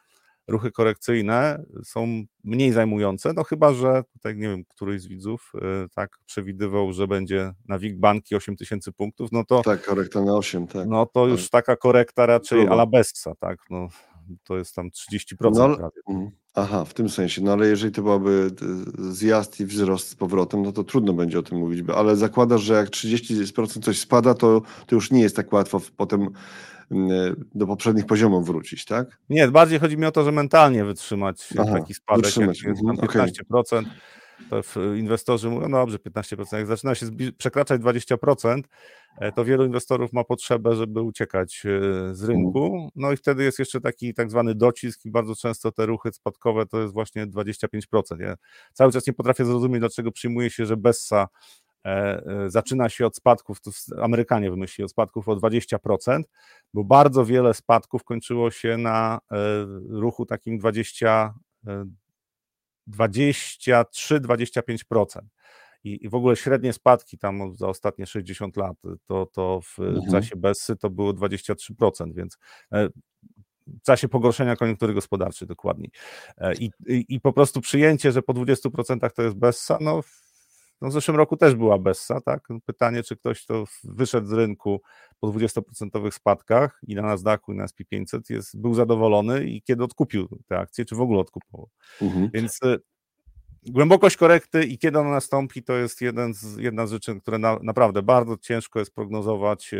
ruchy korekcyjne są mniej zajmujące, chyba że tutaj nie wiem, któryś z widzów tak przewidywał, że będzie na WIG Banki 8000 punktów, to... Tak, korekta na 8, tak. To tak. Już taka korekta raczej a la Bessa, tak, to jest tam 30%. Prawie. Aha, w tym sensie, ale jeżeli to byłaby zjazd i wzrost z powrotem, to trudno będzie o tym mówić, ale zakładasz, że jak 30% coś spada, to już nie jest tak łatwo potem do poprzednich poziomów wrócić, tak? Nie, bardziej chodzi mi o to, że mentalnie wytrzymać taki spadek, wytrzymać. Jak jest na 15%. To inwestorzy mówią, dobrze, 15%. Jak zaczyna się przekraczać 20%, to wielu inwestorów ma potrzebę, żeby uciekać z rynku. I wtedy jest jeszcze taki tak zwany docisk i bardzo często te ruchy spadkowe to jest właśnie 25%. Ja cały czas nie potrafię zrozumieć, dlaczego przyjmuje się, że Bessa zaczyna się od spadków, to Amerykanie wymyślili, od spadków o 20%, bo bardzo wiele spadków kończyło się na ruchu takim 23-25%. I w ogóle średnie spadki tam za ostatnie 60 lat, to w czasie Bessy to było 23%, więc w czasie pogorszenia koniunktury gospodarczej dokładniej. I po prostu przyjęcie, że po 20% to jest Bessa, w zeszłym roku też była Bessa, tak? Pytanie, czy ktoś, kto wyszedł z rynku po 20% spadkach i na Nasdaqu, i na S&P 500 był zadowolony i kiedy odkupił te akcje, czy w ogóle odkupował. Więc głębokość korekty i kiedy ona nastąpi, to jest jedna z rzeczy, które naprawdę bardzo ciężko jest prognozować.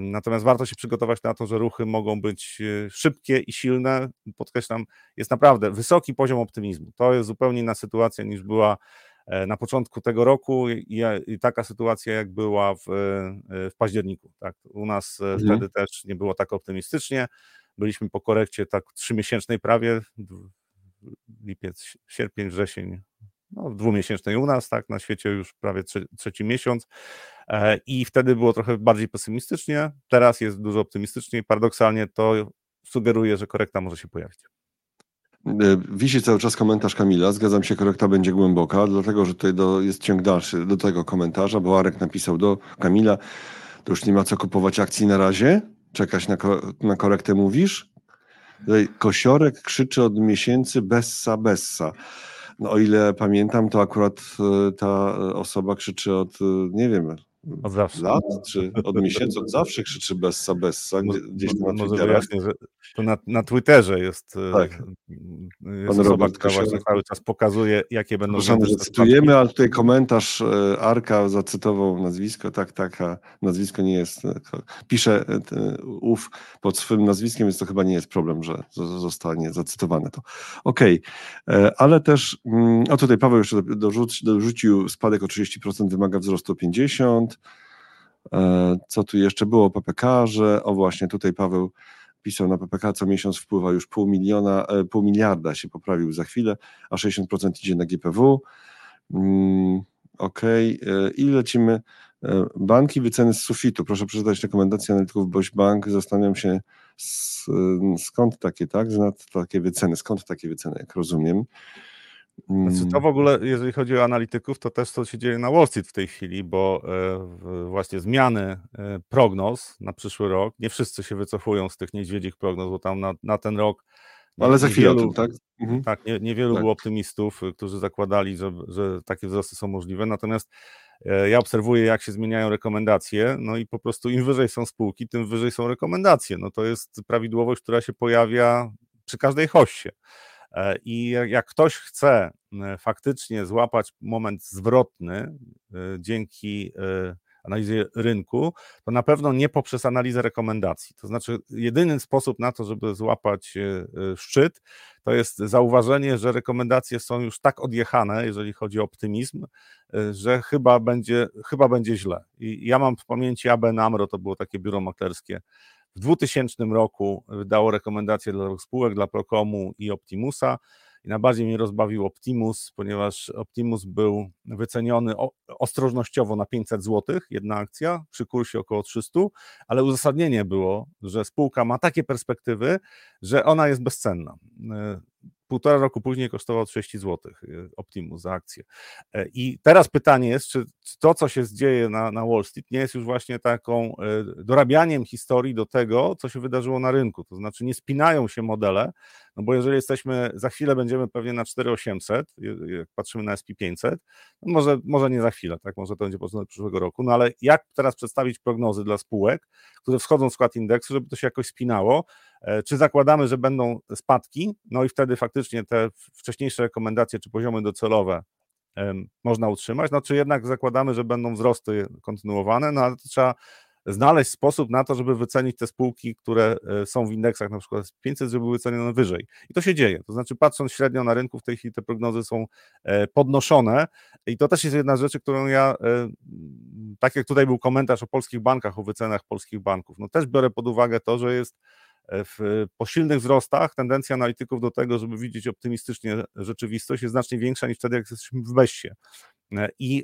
Natomiast warto się przygotować na to, że ruchy mogą być szybkie i silne. Podkreślam, jest naprawdę wysoki poziom optymizmu. To jest zupełnie inna sytuacja niż była na początku tego roku i taka sytuacja, jak była w październiku. Tak? U nas wtedy też nie było tak optymistycznie. Byliśmy po korekcie tak 3-miesięcznej prawie, lipiec, sierpień, wrzesień, 2-miesięcznej u nas, tak, na świecie już prawie trzeci miesiąc i wtedy było trochę bardziej pesymistycznie, teraz jest dużo optymistycznie i paradoksalnie to sugeruje, że korekta może się pojawić. Wisi cały czas komentarz Kamila, zgadzam się, korekta będzie głęboka, dlatego że tutaj jest ciąg dalszy do tego komentarza, bo Arek napisał do Kamila, to już nie ma co kupować akcji na razie, czekać na korektę mówisz? Tutaj Kosiorek krzyczy od miesięcy Bessa, Bessa. O ile pamiętam, to akurat ta osoba krzyczy od, nie wiem, od zawsze. Lat, czy od miesięcy, od zawsze krzyczy Bessa, Bessa, gdzieś tam na Twitterze. Wyjaśnię, że to na Twitterze jest, tak. Jest osoba, która właśnie cały czas pokazuje, jakie będą... Proszę, że cytujemy, ale tutaj komentarz Arka zacytował nazwisko, a nazwisko nie jest... Pisze pod swym nazwiskiem, więc to chyba nie jest problem, że zostanie zacytowane to. Okej. Ale też... tutaj Paweł jeszcze dorzucił spadek o 30%, wymaga wzrostu o 50%. Co tu jeszcze było o PPK, że właśnie tutaj Paweł pisał na PPK, co miesiąc wpływa już pół miliarda się poprawił za chwilę, a 60% idzie na GPW. OK. I lecimy. Banki, wyceny z sufitu. Proszę przeczytać rekomendacje analityków Boś Bank. Zastanawiam się, skąd takie, tak? Skąd takie wyceny, jak rozumiem. Znaczy to w ogóle, jeżeli chodzi o analityków, to też to się dzieje na Wall Street w tej chwili, bo właśnie zmiany prognoz na przyszły rok, nie wszyscy się wycofują z tych niedźwiedzich prognoz, bo tam na ten rok... Ale za chwilę o tym, tak? Mhm. Tak, niewielu było optymistów, którzy zakładali, że takie wzrosty są możliwe, natomiast ja obserwuję, jak się zmieniają rekomendacje, no i po prostu im wyżej są spółki, tym wyżej są rekomendacje. No to jest prawidłowość, która się pojawia przy każdej hoście. I jak ktoś chce faktycznie złapać moment zwrotny dzięki analizie rynku, to na pewno nie poprzez analizę rekomendacji. To znaczy jedyny sposób na to, żeby złapać szczyt, to jest zauważenie, że rekomendacje są już tak odjechane, jeżeli chodzi o optymizm, że chyba będzie źle. I ja mam w pamięci ABN AMRO, to było takie biuro maklerskie, w 2000 roku wydało rekomendacje dla dwóch spółek, dla Prokomu i Optimusa. I najbardziej mnie rozbawił Optimus, ponieważ Optimus był wyceniony ostrożnościowo na 500 zł, jedna akcja, przy kursie około 300, ale uzasadnienie było, że spółka ma takie perspektywy, że ona jest bezcenna. Półtora roku później kosztował 30 zł Optimus za akcję. I teraz pytanie jest, czy to, co się dzieje na Wall Street, nie jest już właśnie taką dorabianiem historii do tego, co się wydarzyło na rynku. To znaczy nie spinają się modele, no bo jeżeli jesteśmy, za chwilę będziemy pewnie na 4800, jak patrzymy na S&P 500, no może nie za chwilę, tak, może to będzie początek przyszłego roku, no ale jak teraz przedstawić prognozy dla spółek, które wchodzą w skład indeksu, żeby to się jakoś spinało, czy zakładamy, że będą spadki, no i wtedy faktycznie te wcześniejsze rekomendacje czy poziomy docelowe można utrzymać, no czy jednak zakładamy, że będą wzrosty kontynuowane, no ale to trzeba znaleźć sposób na to, żeby wycenić te spółki, które są w indeksach na przykład 500, żeby były wycenione wyżej. I to się dzieje, to znaczy patrząc średnio na rynku w tej chwili te prognozy są podnoszone i to też jest jedna z rzeczy, którą ja, tak jak tutaj był komentarz o polskich bankach, o wycenach polskich banków, no też biorę pod uwagę to, że jest po silnych wzrostach tendencja analityków do tego, żeby widzieć optymistycznie rzeczywistość jest znacznie większa niż wtedy, jak jesteśmy w beście. I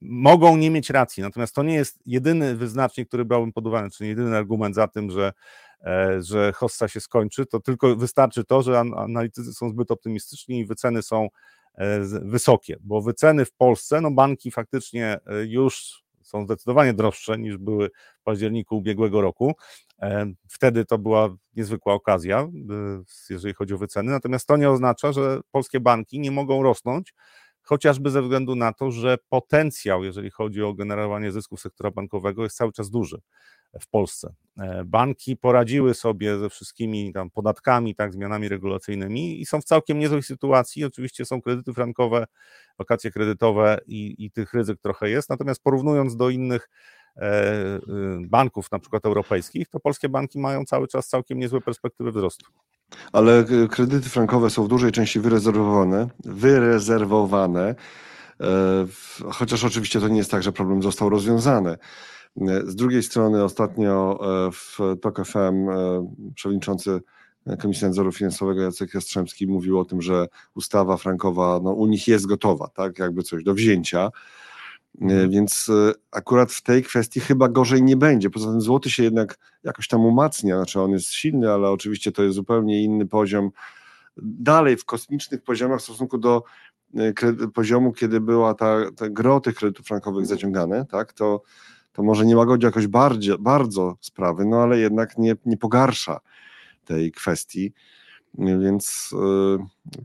mogą nie mieć racji, natomiast to nie jest jedyny wyznacznik, który brałbym pod uwagę, czyli jedyny argument za tym, że hossa się skończy, to tylko wystarczy to, że analitycy są zbyt optymistyczni i wyceny są wysokie, bo wyceny w Polsce, no banki faktycznie już są zdecydowanie droższe niż były w październiku ubiegłego roku. Wtedy to była niezwykła okazja, jeżeli chodzi o wyceny, natomiast to nie oznacza, że polskie banki nie mogą rosnąć, chociażby ze względu na to, że potencjał, jeżeli chodzi o generowanie zysków sektora bankowego, jest cały czas duży w Polsce. Banki poradziły sobie ze wszystkimi tam podatkami, tak, zmianami regulacyjnymi i są w całkiem niezłej sytuacji. Oczywiście są kredyty frankowe, wakacje kredytowe i tych ryzyk trochę jest, natomiast porównując do innych banków, na przykład europejskich, to polskie banki mają cały czas całkiem niezłe perspektywy wzrostu. Ale kredyty frankowe są w dużej części wyrezerwowane, chociaż oczywiście to nie jest tak, że problem został rozwiązany. Z drugiej strony ostatnio w TOK FM przewodniczący Komisji Nadzoru Finansowego Jacek Jastrzębski mówił o tym, że ustawa frankowa no, u nich jest gotowa, tak, jakby coś do wzięcia. Więc akurat w tej kwestii chyba gorzej nie będzie. Poza tym złoty się jednak jakoś tam umacnia, znaczy on jest silny, ale oczywiście to jest zupełnie inny poziom. Dalej w kosmicznych poziomach w stosunku do poziomu, kiedy była ta gro tych kredytów frankowych zaciągane, tak, to może nie łagodzi jakoś bardzo sprawy, no ale jednak nie pogarsza tej kwestii.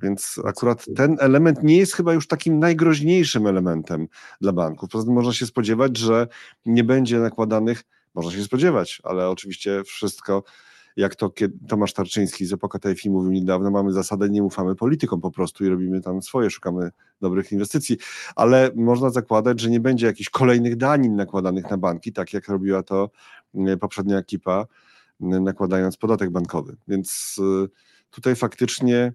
Więc akurat ten element nie jest chyba już takim najgroźniejszym elementem dla banków. Poza tym można się spodziewać, że nie będzie nakładanych, można się spodziewać, ale oczywiście wszystko, jak to Tomasz Tarczyński z Epoka TFI mówił niedawno, mamy zasadę, nie ufamy politykom po prostu i robimy tam swoje, szukamy dobrych inwestycji, ale można zakładać, że nie będzie jakichś kolejnych danin nakładanych na banki, tak jak robiła to poprzednia ekipa, nakładając podatek bankowy, więc... Tutaj faktycznie,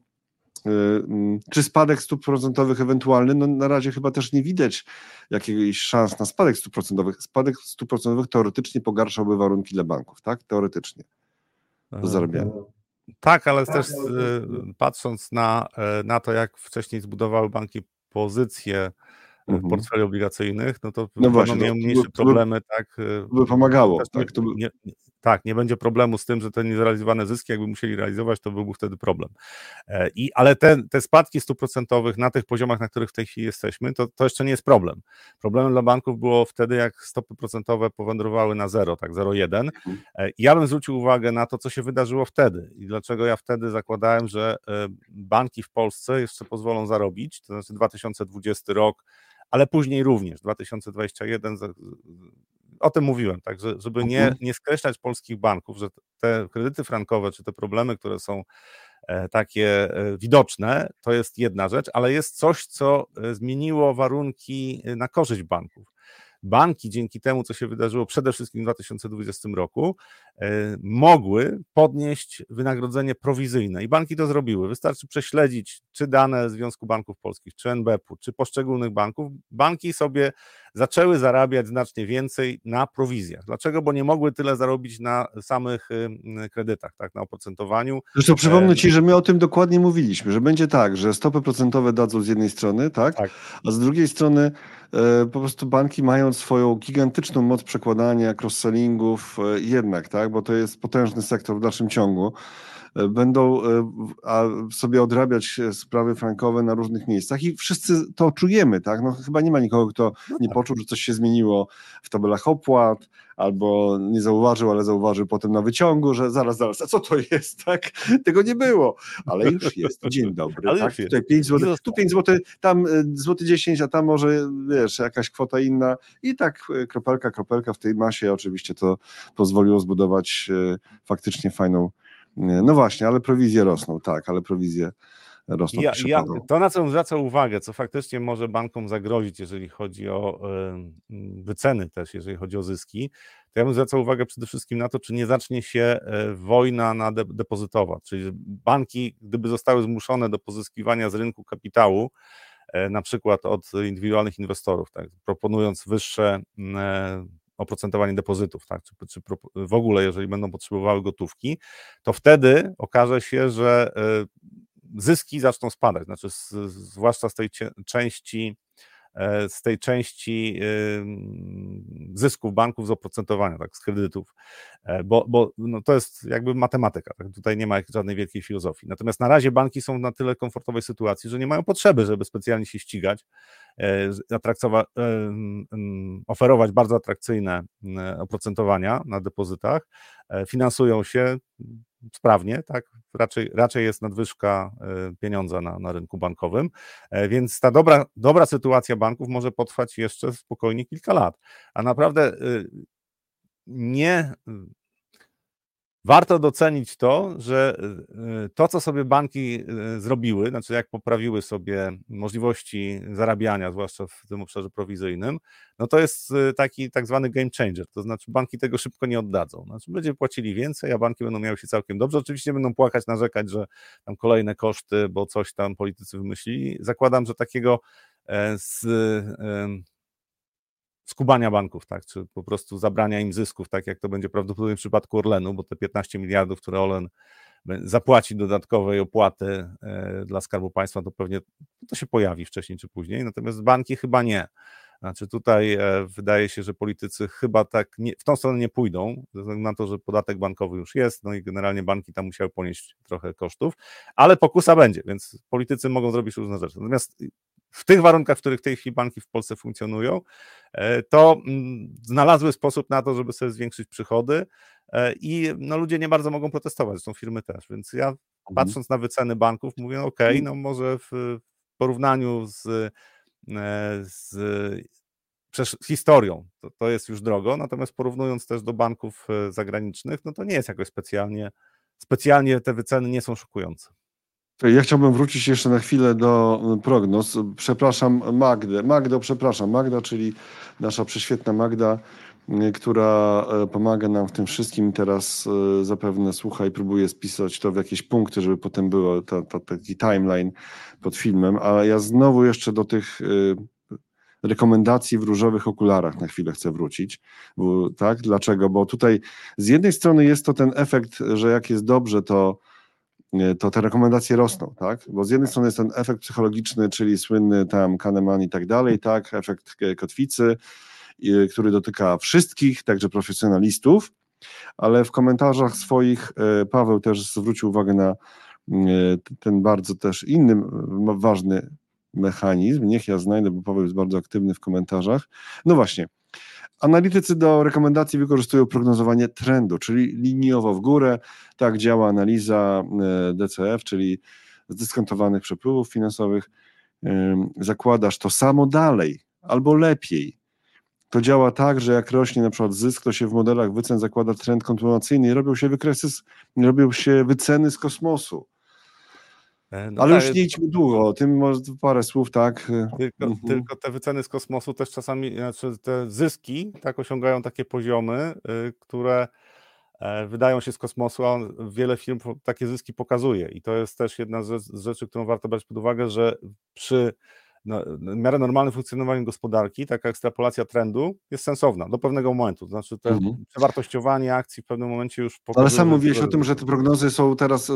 czy spadek stóp procentowych ewentualny, no na razie chyba też nie widać jakiejś szans na spadek stóp procentowych. Spadek stóp procentowych teoretycznie pogarszałby warunki dla banków, tak? Teoretycznie do zarabiania. Tak, ale też patrząc na to, jak wcześniej zbudowały banki pozycję portfeli obligacyjnych, no to no właśnie, będą miały mniejsze problemy. To by pomagało. Tak, to by... nie będzie problemu z tym, że te niezrealizowane zyski, jakby musieli realizować, to byłby wtedy problem. Ale te spadki stóp procentowych na tych poziomach, na których w tej chwili jesteśmy, to jeszcze nie jest problem. Problemem dla banków było wtedy, jak stopy procentowe powędrowały na 0, tak 0,1. Ja bym zwrócił uwagę na to, co się wydarzyło wtedy i dlaczego ja wtedy zakładałem, że banki w Polsce jeszcze pozwolą zarobić, to znaczy 2020 rok, ale później również 2021, o tym mówiłem, tak, żeby nie skreślać polskich banków, że te kredyty frankowe czy te problemy, które są takie widoczne, to jest jedna rzecz, ale jest coś, co zmieniło warunki na korzyść banków. Banki dzięki temu, co się wydarzyło przede wszystkim w 2020 roku, mogły podnieść wynagrodzenie prowizyjne i banki to zrobiły. Wystarczy prześledzić czy dane Związku Banków Polskich, czy NBP-u, czy poszczególnych banków. Banki sobie zaczęły zarabiać znacznie więcej na prowizjach. Dlaczego? Bo nie mogły tyle zarobić na samych kredytach, tak, na oprocentowaniu. Zresztą przypomnę Ci, że my o tym dokładnie mówiliśmy, że będzie tak, że stopy procentowe dadzą z jednej strony, tak. A z drugiej strony po prostu banki mają swoją gigantyczną moc przekładania cross-sellingów jednak, tak, bo to jest potężny sektor w dalszym ciągu. Będą sobie odrabiać sprawy frankowe na różnych miejscach i wszyscy to czujemy, tak? No, chyba nie ma nikogo, kto nie poczuł, że coś się zmieniło w tabelach opłat, albo nie zauważył, ale zauważył potem na wyciągu, że zaraz, a co to jest, tak? Tego nie było, ale już jest, dzień dobry, ale tak? Tutaj 5 zł, tu 5 zł, tam złoty 10, a tam może, wiesz, jakaś kwota inna i tak kropelka w tej masie oczywiście to pozwoliło zbudować faktycznie fajną. No właśnie, ale prowizje rosną, to, na co zwraca uwagę, co faktycznie może bankom zagrozić, jeżeli chodzi o wyceny też, jeżeli chodzi o zyski, to ja bym zwracał uwagę przede wszystkim na to, czy nie zacznie się wojna na depozytowa, czyli banki, gdyby zostały zmuszone do pozyskiwania z rynku kapitału, na przykład od indywidualnych inwestorów, tak, proponując wyższe oprocentowanie depozytów, tak, czy w ogóle, jeżeli będą potrzebowały gotówki, to wtedy okaże się, że zyski zaczną spadać, znaczy zwłaszcza z tej części zysków banków z oprocentowania, tak, z kredytów, bo no to jest jakby matematyka, tak? Tutaj nie ma żadnej wielkiej filozofii. Natomiast na razie banki są na tyle komfortowej sytuacji, że nie mają potrzeby, żeby specjalnie się ścigać, oferować bardzo atrakcyjne oprocentowania na depozytach, finansują się sprawnie, tak? Raczej jest nadwyżka pieniądza na rynku bankowym, więc ta dobra sytuacja banków może potrwać jeszcze spokojnie kilka lat, a naprawdę nie warto docenić to, że to, co sobie banki zrobiły, znaczy jak poprawiły sobie możliwości zarabiania, zwłaszcza w tym obszarze prowizyjnym, no to jest taki tak zwany game changer, to znaczy banki tego szybko nie oddadzą. Znaczy będzie płacili więcej, a banki będą miały się całkiem dobrze. Oczywiście będą płakać, narzekać, że tam kolejne koszty, bo coś tam politycy wymyślili. Zakładam, że takiego skubania banków, tak, czy po prostu zabrania im zysków, tak jak to będzie prawdopodobnie w przypadku Orlenu, bo te 15 miliardów, które Orlen zapłaci dodatkowej opłaty dla Skarbu Państwa, to pewnie to się pojawi wcześniej czy później, natomiast banki chyba nie. Znaczy tutaj wydaje się, że politycy chyba tak w tą stronę nie pójdą, ze względu na to, że podatek bankowy już jest, no i generalnie banki tam musiały ponieść trochę kosztów, ale pokusa będzie, więc politycy mogą zrobić różne rzeczy. Natomiast w tych warunkach, w których w tej chwili banki w Polsce funkcjonują, to znalazły sposób na to, żeby sobie zwiększyć przychody i no, ludzie nie bardzo mogą protestować, zresztą firmy też, więc ja patrząc na wyceny banków mówię, okej, no może w porównaniu z historią to jest już drogo, natomiast porównując też do banków zagranicznych, no to nie jest jakoś specjalnie te wyceny nie są szokujące. Ja chciałbym wrócić jeszcze na chwilę do prognoz. Przepraszam Magdę. Magda, czyli nasza prześwietna Magda, która pomaga nam w tym wszystkim. Teraz zapewne słucha i próbuje spisać to w jakieś punkty, żeby potem było taki timeline pod filmem. A ja znowu jeszcze do tych rekomendacji w różowych okularach na chwilę chcę wrócić. Dlaczego? Bo tutaj z jednej strony jest to ten efekt, że jak jest dobrze, to to te rekomendacje rosną, tak? Bo z jednej strony jest ten efekt psychologiczny, czyli słynny tam Kahneman i tak dalej, tak? Efekt kotwicy, który dotyka wszystkich, także profesjonalistów, ale w komentarzach swoich Paweł też zwrócił uwagę na ten bardzo też inny ważny mechanizm. Niech ja znajdę, bo Paweł jest bardzo aktywny w komentarzach. No właśnie, analitycy do rekomendacji wykorzystują prognozowanie trendu, czyli liniowo w górę. Tak działa analiza DCF, czyli zdyskontowanych przepływów finansowych. Zakładasz to samo dalej albo lepiej. To działa tak, że jak rośnie na przykład zysk, to się w modelach wycen zakłada trend kontynuacyjny i robią się wykresy, robią się wyceny z kosmosu. No ale tak, już nie idźmy długo, o tym może parę słów, tak? Tylko te wyceny z kosmosu też czasami, znaczy te zyski tak osiągają takie poziomy, które wydają się z kosmosu, a wiele firm takie zyski pokazuje i to jest też jedna z rzeczy, którą warto brać pod uwagę, że przy w miarę normalnym funkcjonowaniu gospodarki taka ekstrapolacja trendu jest sensowna do pewnego momentu, to znaczy te przewartościowanie akcji w pewnym momencie już pokazuje. Ale sam mówiłeś o tym, że te prognozy są teraz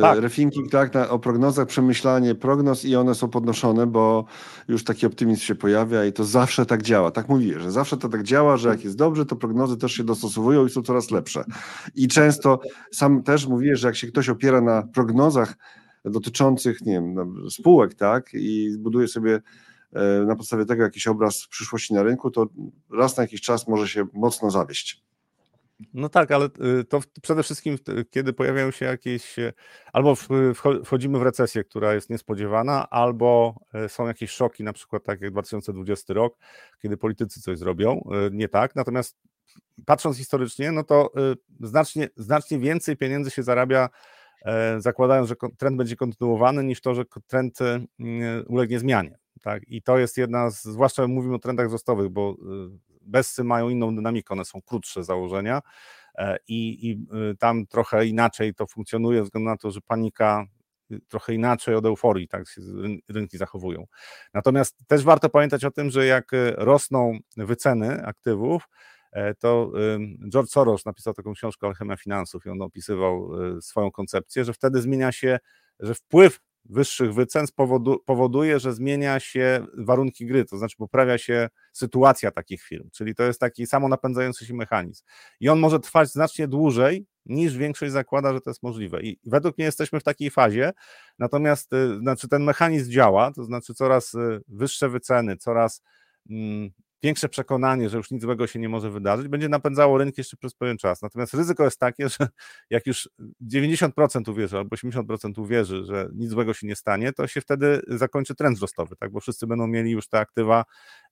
tak. Rethinking, tak, o prognozach, przemyślanie prognoz i one są podnoszone, bo już taki optymizm się pojawia i to zawsze tak działa, tak mówiłeś, że zawsze to tak działa, że jak jest dobrze, to prognozy też się dostosowują i są coraz lepsze i często sam też mówiłeś, że jak się ktoś opiera na prognozach dotyczących, nie wiem, spółek, tak, i buduje sobie na podstawie tego jakiś obraz przyszłości na rynku, to raz na jakiś czas może się mocno zawieść. No tak, ale to przede wszystkim, kiedy pojawiają się jakieś, albo wchodzimy w recesję, która jest niespodziewana, albo są jakieś szoki, na przykład tak jak 2020 rok, kiedy politycy coś zrobią, nie tak, natomiast patrząc historycznie, no to znacznie więcej pieniędzy się zarabia zakładając, że trend będzie kontynuowany, niż to, że trend ulegnie zmianie. Tak? I to jest jedna z, zwłaszcza mówimy o trendach wzrostowych, bo bessy mają inną dynamikę, one są krótsze z założenia i tam trochę inaczej to funkcjonuje, ze względu na to, że panika trochę inaczej od euforii, tak się rynki zachowują. Natomiast też warto pamiętać o tym, że jak rosną wyceny aktywów, to George Soros napisał taką książkę Alchemia Finansów i on opisywał swoją koncepcję, że wtedy zmienia się, że wpływ wyższych wycen powoduje, że zmienia się warunki gry, to znaczy poprawia się sytuacja takich firm, czyli to jest taki samonapędzający się mechanizm i on może trwać znacznie dłużej niż większość zakłada, że to jest możliwe i według mnie jesteśmy w takiej fazie, natomiast znaczy ten mechanizm działa, to znaczy coraz wyższe wyceny, coraz większe przekonanie, że już nic złego się nie może wydarzyć, będzie napędzało rynek jeszcze przez pewien czas. Natomiast ryzyko jest takie, że jak już 90% uwierzy albo 80% uwierzy, że nic złego się nie stanie, to się wtedy zakończy trend wzrostowy, tak? Bo wszyscy będą mieli już te aktywa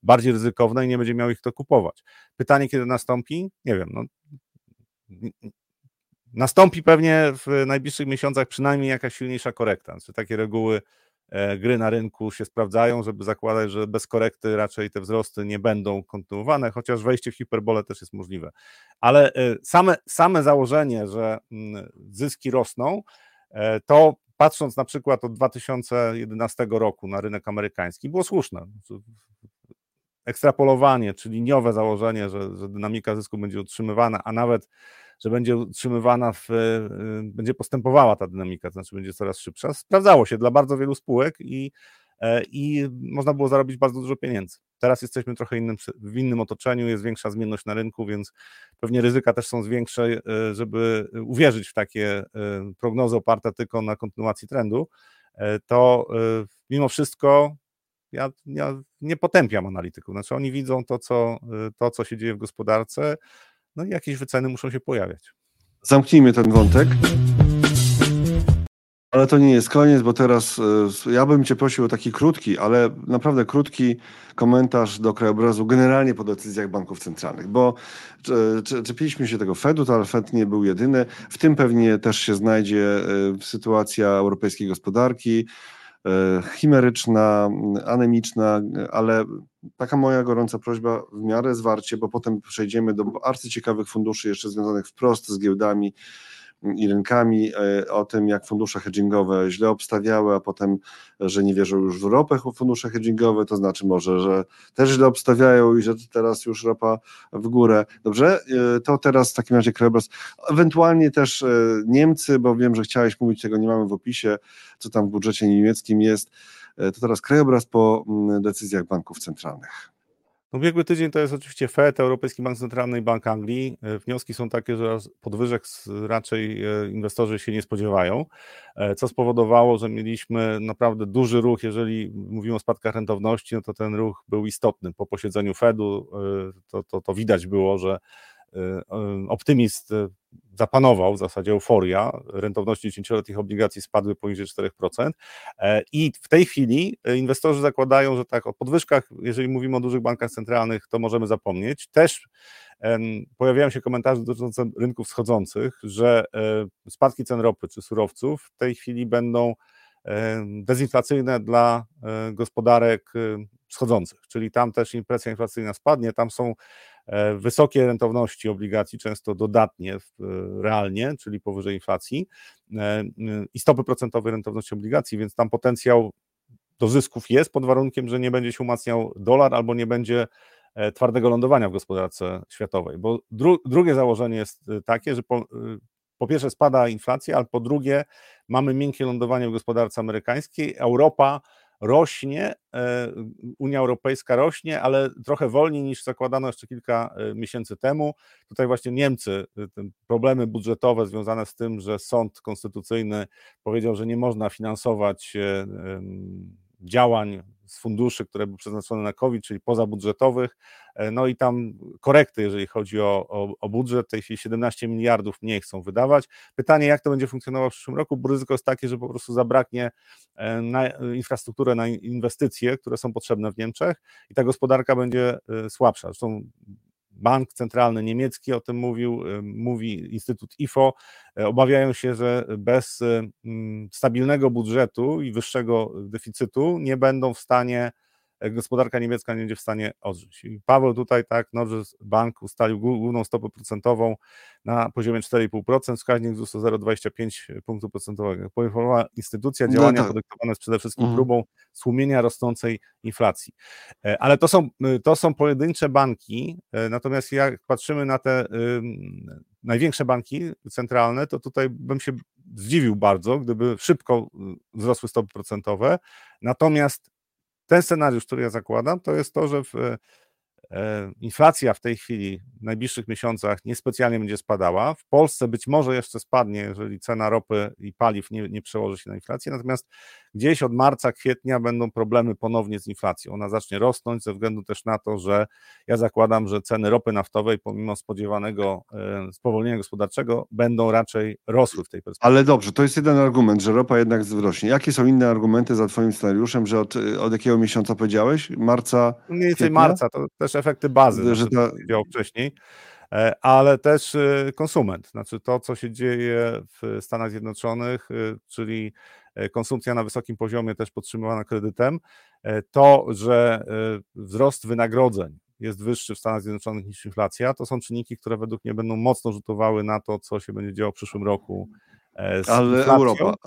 bardziej ryzykowne i nie będzie miał ich kto kupować. Pytanie, kiedy nastąpi? Nie wiem. No, nastąpi pewnie w najbliższych miesiącach przynajmniej jakaś silniejsza korekta. Znaczy takie reguły gry na rynku się sprawdzają, żeby zakładać, że bez korekty raczej te wzrosty nie będą kontynuowane, chociaż wejście w hiperbolę też jest możliwe. Ale same założenie, że zyski rosną, to patrząc na przykład od 2011 roku na rynek amerykański było słuszne. Ekstrapolowanie, czyli liniowe założenie, że dynamika zysku będzie utrzymywana, a nawet, że będzie utrzymywana, będzie postępowała ta dynamika, to znaczy będzie coraz szybsza, sprawdzało się dla bardzo wielu spółek i można było zarobić bardzo dużo pieniędzy. Teraz jesteśmy trochę w innym otoczeniu, jest większa zmienność na rynku, więc pewnie ryzyka też są większe, żeby uwierzyć w takie prognozy oparte tylko na kontynuacji trendu, to mimo wszystko ja nie potępiam analityków, znaczy oni widzą to, co się dzieje w gospodarce, no i jakieś wyceny muszą się pojawiać. Zamknijmy ten wątek, ale to nie jest koniec, bo teraz ja bym Cię prosił o taki krótki, ale naprawdę krótki komentarz do krajobrazu generalnie po decyzjach banków centralnych, bo czepiliśmy się tego Fedu, to ale Fed nie był jedyny, w tym pewnie też się znajdzie sytuacja europejskiej gospodarki, chimeryczna, anemiczna, ale taka moja gorąca prośba w miarę zwarcie, bo potem przejdziemy do arcyciekawych funduszy jeszcze związanych wprost z giełdami i rynkami o tym, jak fundusze hedgingowe źle obstawiały, a potem, że nie wierzą już w ropę fundusze hedgingowe, to znaczy może, że też źle obstawiają i że teraz już ropa w górę. Dobrze, to teraz w takim razie Krebers, ewentualnie też Niemcy, bo wiem, że chciałeś mówić, tego nie mamy w opisie, co tam w budżecie niemieckim jest. To teraz krajobraz po decyzjach banków centralnych. Ubiegły tydzień to jest oczywiście Fed, Europejski Bank Centralny i Bank Anglii. Wnioski są takie, że podwyżek raczej inwestorzy się nie spodziewają, co spowodowało, że mieliśmy naprawdę duży ruch. Jeżeli mówimy o spadkach rentowności, no to ten ruch był istotny. Po posiedzeniu Fedu to widać było, że optymizm zapanował, w zasadzie euforia, rentowności 10-letnich obligacji spadły poniżej 4% i w tej chwili inwestorzy zakładają, że tak o podwyżkach, jeżeli mówimy o dużych bankach centralnych, to możemy zapomnieć. Też pojawiają się komentarze dotyczące rynków wschodzących, że spadki cen ropy czy surowców w tej chwili będą dezinflacyjne dla gospodarek wschodzących, czyli tam też presja inflacyjna spadnie, tam są wysokie rentowności obligacji, często dodatnie realnie, czyli powyżej inflacji i stopy procentowe rentowności obligacji, więc tam potencjał do zysków jest pod warunkiem, że nie będzie się umacniał dolar albo nie będzie twardego lądowania w gospodarce światowej, bo drugie założenie jest takie, że po pierwsze spada inflacja, ale po drugie mamy miękkie lądowanie w gospodarce amerykańskiej, Europa rośnie, Unia Europejska rośnie, ale trochę wolniej niż zakładano jeszcze kilka miesięcy temu. Tutaj właśnie Niemcy, problemy budżetowe związane z tym, że sąd konstytucyjny powiedział, że nie można finansować działań z funduszy, które były przeznaczone na COVID, czyli pozabudżetowych, no i tam korekty, jeżeli chodzi o budżet, w tej chwili 17 miliardów mniej chcą wydawać. Pytanie, jak to będzie funkcjonowało w przyszłym roku, bo ryzyko jest takie, że po prostu zabraknie na infrastrukturę, na inwestycje, które są potrzebne w Niemczech i ta gospodarka będzie słabsza. Zresztą Bank Centralny Niemiecki o tym mówi Instytut IFO, obawiają się, że bez stabilnego budżetu i wyższego deficytu nie będą w stanie, gospodarka niemiecka nie będzie w stanie odżyć. I Paweł tutaj, tak, Norges Bank ustalił główną stopę procentową na poziomie 4,5%, wskaźnik wzrósł o 0,25 punktu procentowego. Poinformowała instytucja, działania podyktowane jest przede wszystkim próbą stłumienia rosnącej inflacji. Ale to są pojedyncze banki, natomiast jak patrzymy na te największe banki centralne, to tutaj bym się zdziwił bardzo, gdyby szybko wzrosły stopy procentowe, natomiast ten scenariusz, który ja zakładam, to jest to, że inflacja w tej chwili w najbliższych miesiącach niespecjalnie będzie spadała. W Polsce być może jeszcze spadnie, jeżeli cena ropy i paliw nie przełoży się na inflację, natomiast gdzieś od marca, kwietnia będą problemy ponownie z inflacją. Ona zacznie rosnąć ze względu też na to, że ja zakładam, że ceny ropy naftowej pomimo spodziewanego spowolnienia gospodarczego będą raczej rosły w tej perspektywie. Ale dobrze, to jest jeden argument, że ropa jednak wzrośnie. Jakie są inne argumenty za twoim scenariuszem, że od jakiego miesiąca powiedziałeś? Marca? Mniej więcej marca, to też efekty bazy, że to działo wcześniej, ale też konsument, znaczy to, co się dzieje w Stanach Zjednoczonych, czyli konsumpcja na wysokim poziomie też podtrzymywana kredytem, to, że wzrost wynagrodzeń jest wyższy w Stanach Zjednoczonych niż inflacja, to są czynniki, które według mnie będą mocno rzutowały na to, co się będzie działo w przyszłym roku.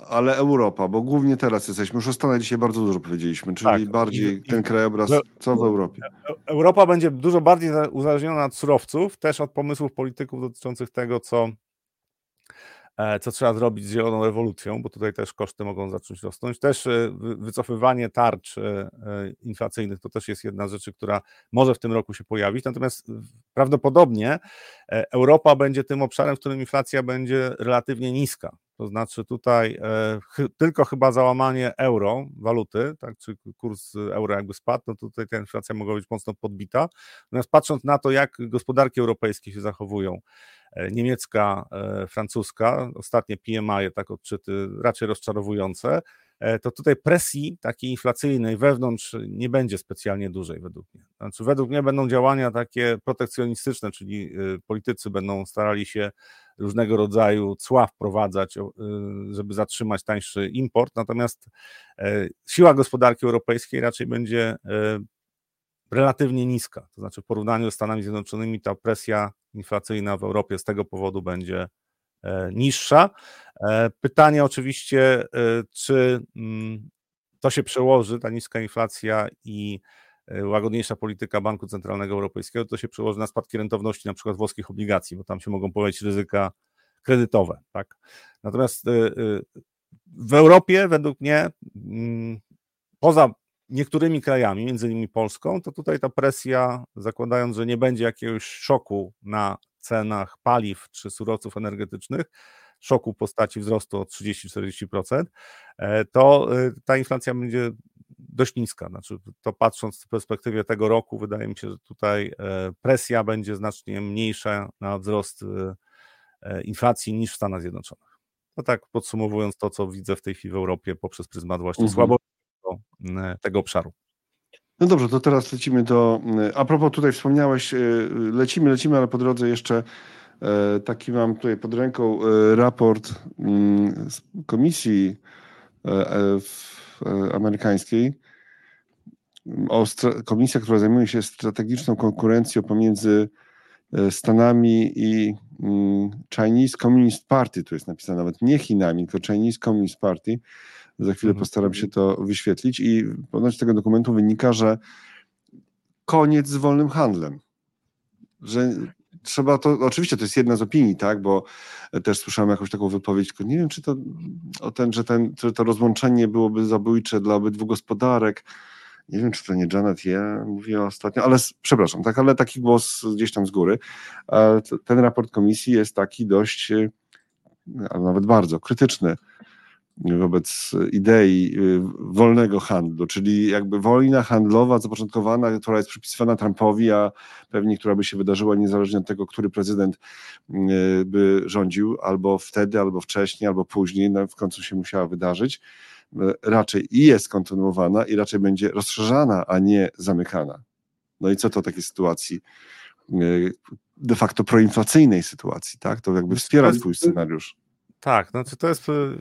Ale Europa, bo głównie teraz jesteśmy, już o Stanach dzisiaj bardzo dużo powiedzieliśmy, czyli tak, bardziej ten krajobraz, co w Europie. Europa będzie dużo bardziej uzależniona od surowców, też od pomysłów polityków dotyczących tego, co trzeba zrobić z zieloną rewolucją, bo tutaj też koszty mogą zacząć rosnąć. Też wycofywanie tarcz inflacyjnych to też jest jedna z rzeczy, która może w tym roku się pojawić, natomiast prawdopodobnie Europa będzie tym obszarem, w którym inflacja będzie relatywnie niska. To znaczy tutaj tylko chyba załamanie euro, waluty, tak, czy kurs euro jakby spadł, no tutaj ta inflacja mogła być mocno podbita. Natomiast patrząc na to, jak gospodarki europejskie się zachowują, niemiecka, francuska, ostatnie PMI, tak odczyty, raczej rozczarowujące, to tutaj presji takiej inflacyjnej wewnątrz nie będzie specjalnie dużej według mnie. Znaczy według mnie będą działania takie protekcjonistyczne, czyli politycy będą starali się różnego rodzaju cła wprowadzać, żeby zatrzymać tańszy import, natomiast siła gospodarki europejskiej raczej będzie relatywnie niska, to znaczy w porównaniu z Stanami Zjednoczonymi ta presja inflacyjna w Europie z tego powodu będzie niższa. Pytanie oczywiście, czy to się przełoży, ta niska inflacja i łagodniejsza polityka Banku Centralnego Europejskiego, to się przełoży na spadki rentowności na przykład włoskich obligacji, bo tam się mogą pojawić ryzyka kredytowe. Tak? Natomiast w Europie według mnie, poza niektórymi krajami, między innymi Polską, to tutaj ta presja, zakładając, że nie będzie jakiegoś szoku na cenach paliw czy surowców energetycznych, szoku w postaci wzrostu o 30-40%, to ta inflacja będzie dość niska. Znaczy, to patrząc w perspektywie tego roku, wydaje mi się, że tutaj presja będzie znacznie mniejsza na wzrost inflacji niż w Stanach Zjednoczonych. No tak podsumowując to, co widzę w tej chwili w Europie poprzez pryzmat właśnie słabości tego obszaru. No dobrze, to teraz lecimy do... A propos tutaj wspomniałeś, lecimy, ale po drodze jeszcze taki mam tutaj pod ręką raport z komisji amerykańskiej. Komisja, która zajmuje się strategiczną konkurencją pomiędzy Stanami i Chinese Communist Party, tu jest napisane nawet nie Chinami, tylko Chinese Communist Party. Za chwilę postaram się to wyświetlić i ponoć z tego dokumentu wynika, że koniec z wolnym handlem. Że trzeba to, oczywiście to jest jedna z opinii, tak, bo też słyszałem jakąś taką wypowiedź, nie wiem, czy to to rozłączenie byłoby zabójcze dla obydwu gospodarek. Nie wiem, czy to nie Janet Yellen mówiła ostatnio, ale przepraszam, tak, ale taki głos gdzieś tam z góry. Ten raport komisji jest taki dość, a nawet bardzo krytyczny wobec idei wolnego handlu, czyli jakby wojna handlowa zapoczątkowana, która jest przypisywana Trumpowi, a pewnie która by się wydarzyła niezależnie od tego, który prezydent by rządził, albo wtedy, albo wcześniej, albo później, no w końcu się musiała wydarzyć, raczej i jest kontynuowana i raczej będzie rozszerzana, a nie zamykana. No i co to w takiej sytuacji, de facto proinflacyjnej sytuacji, tak? To jakby wspiera swój scenariusz. Tak, znaczy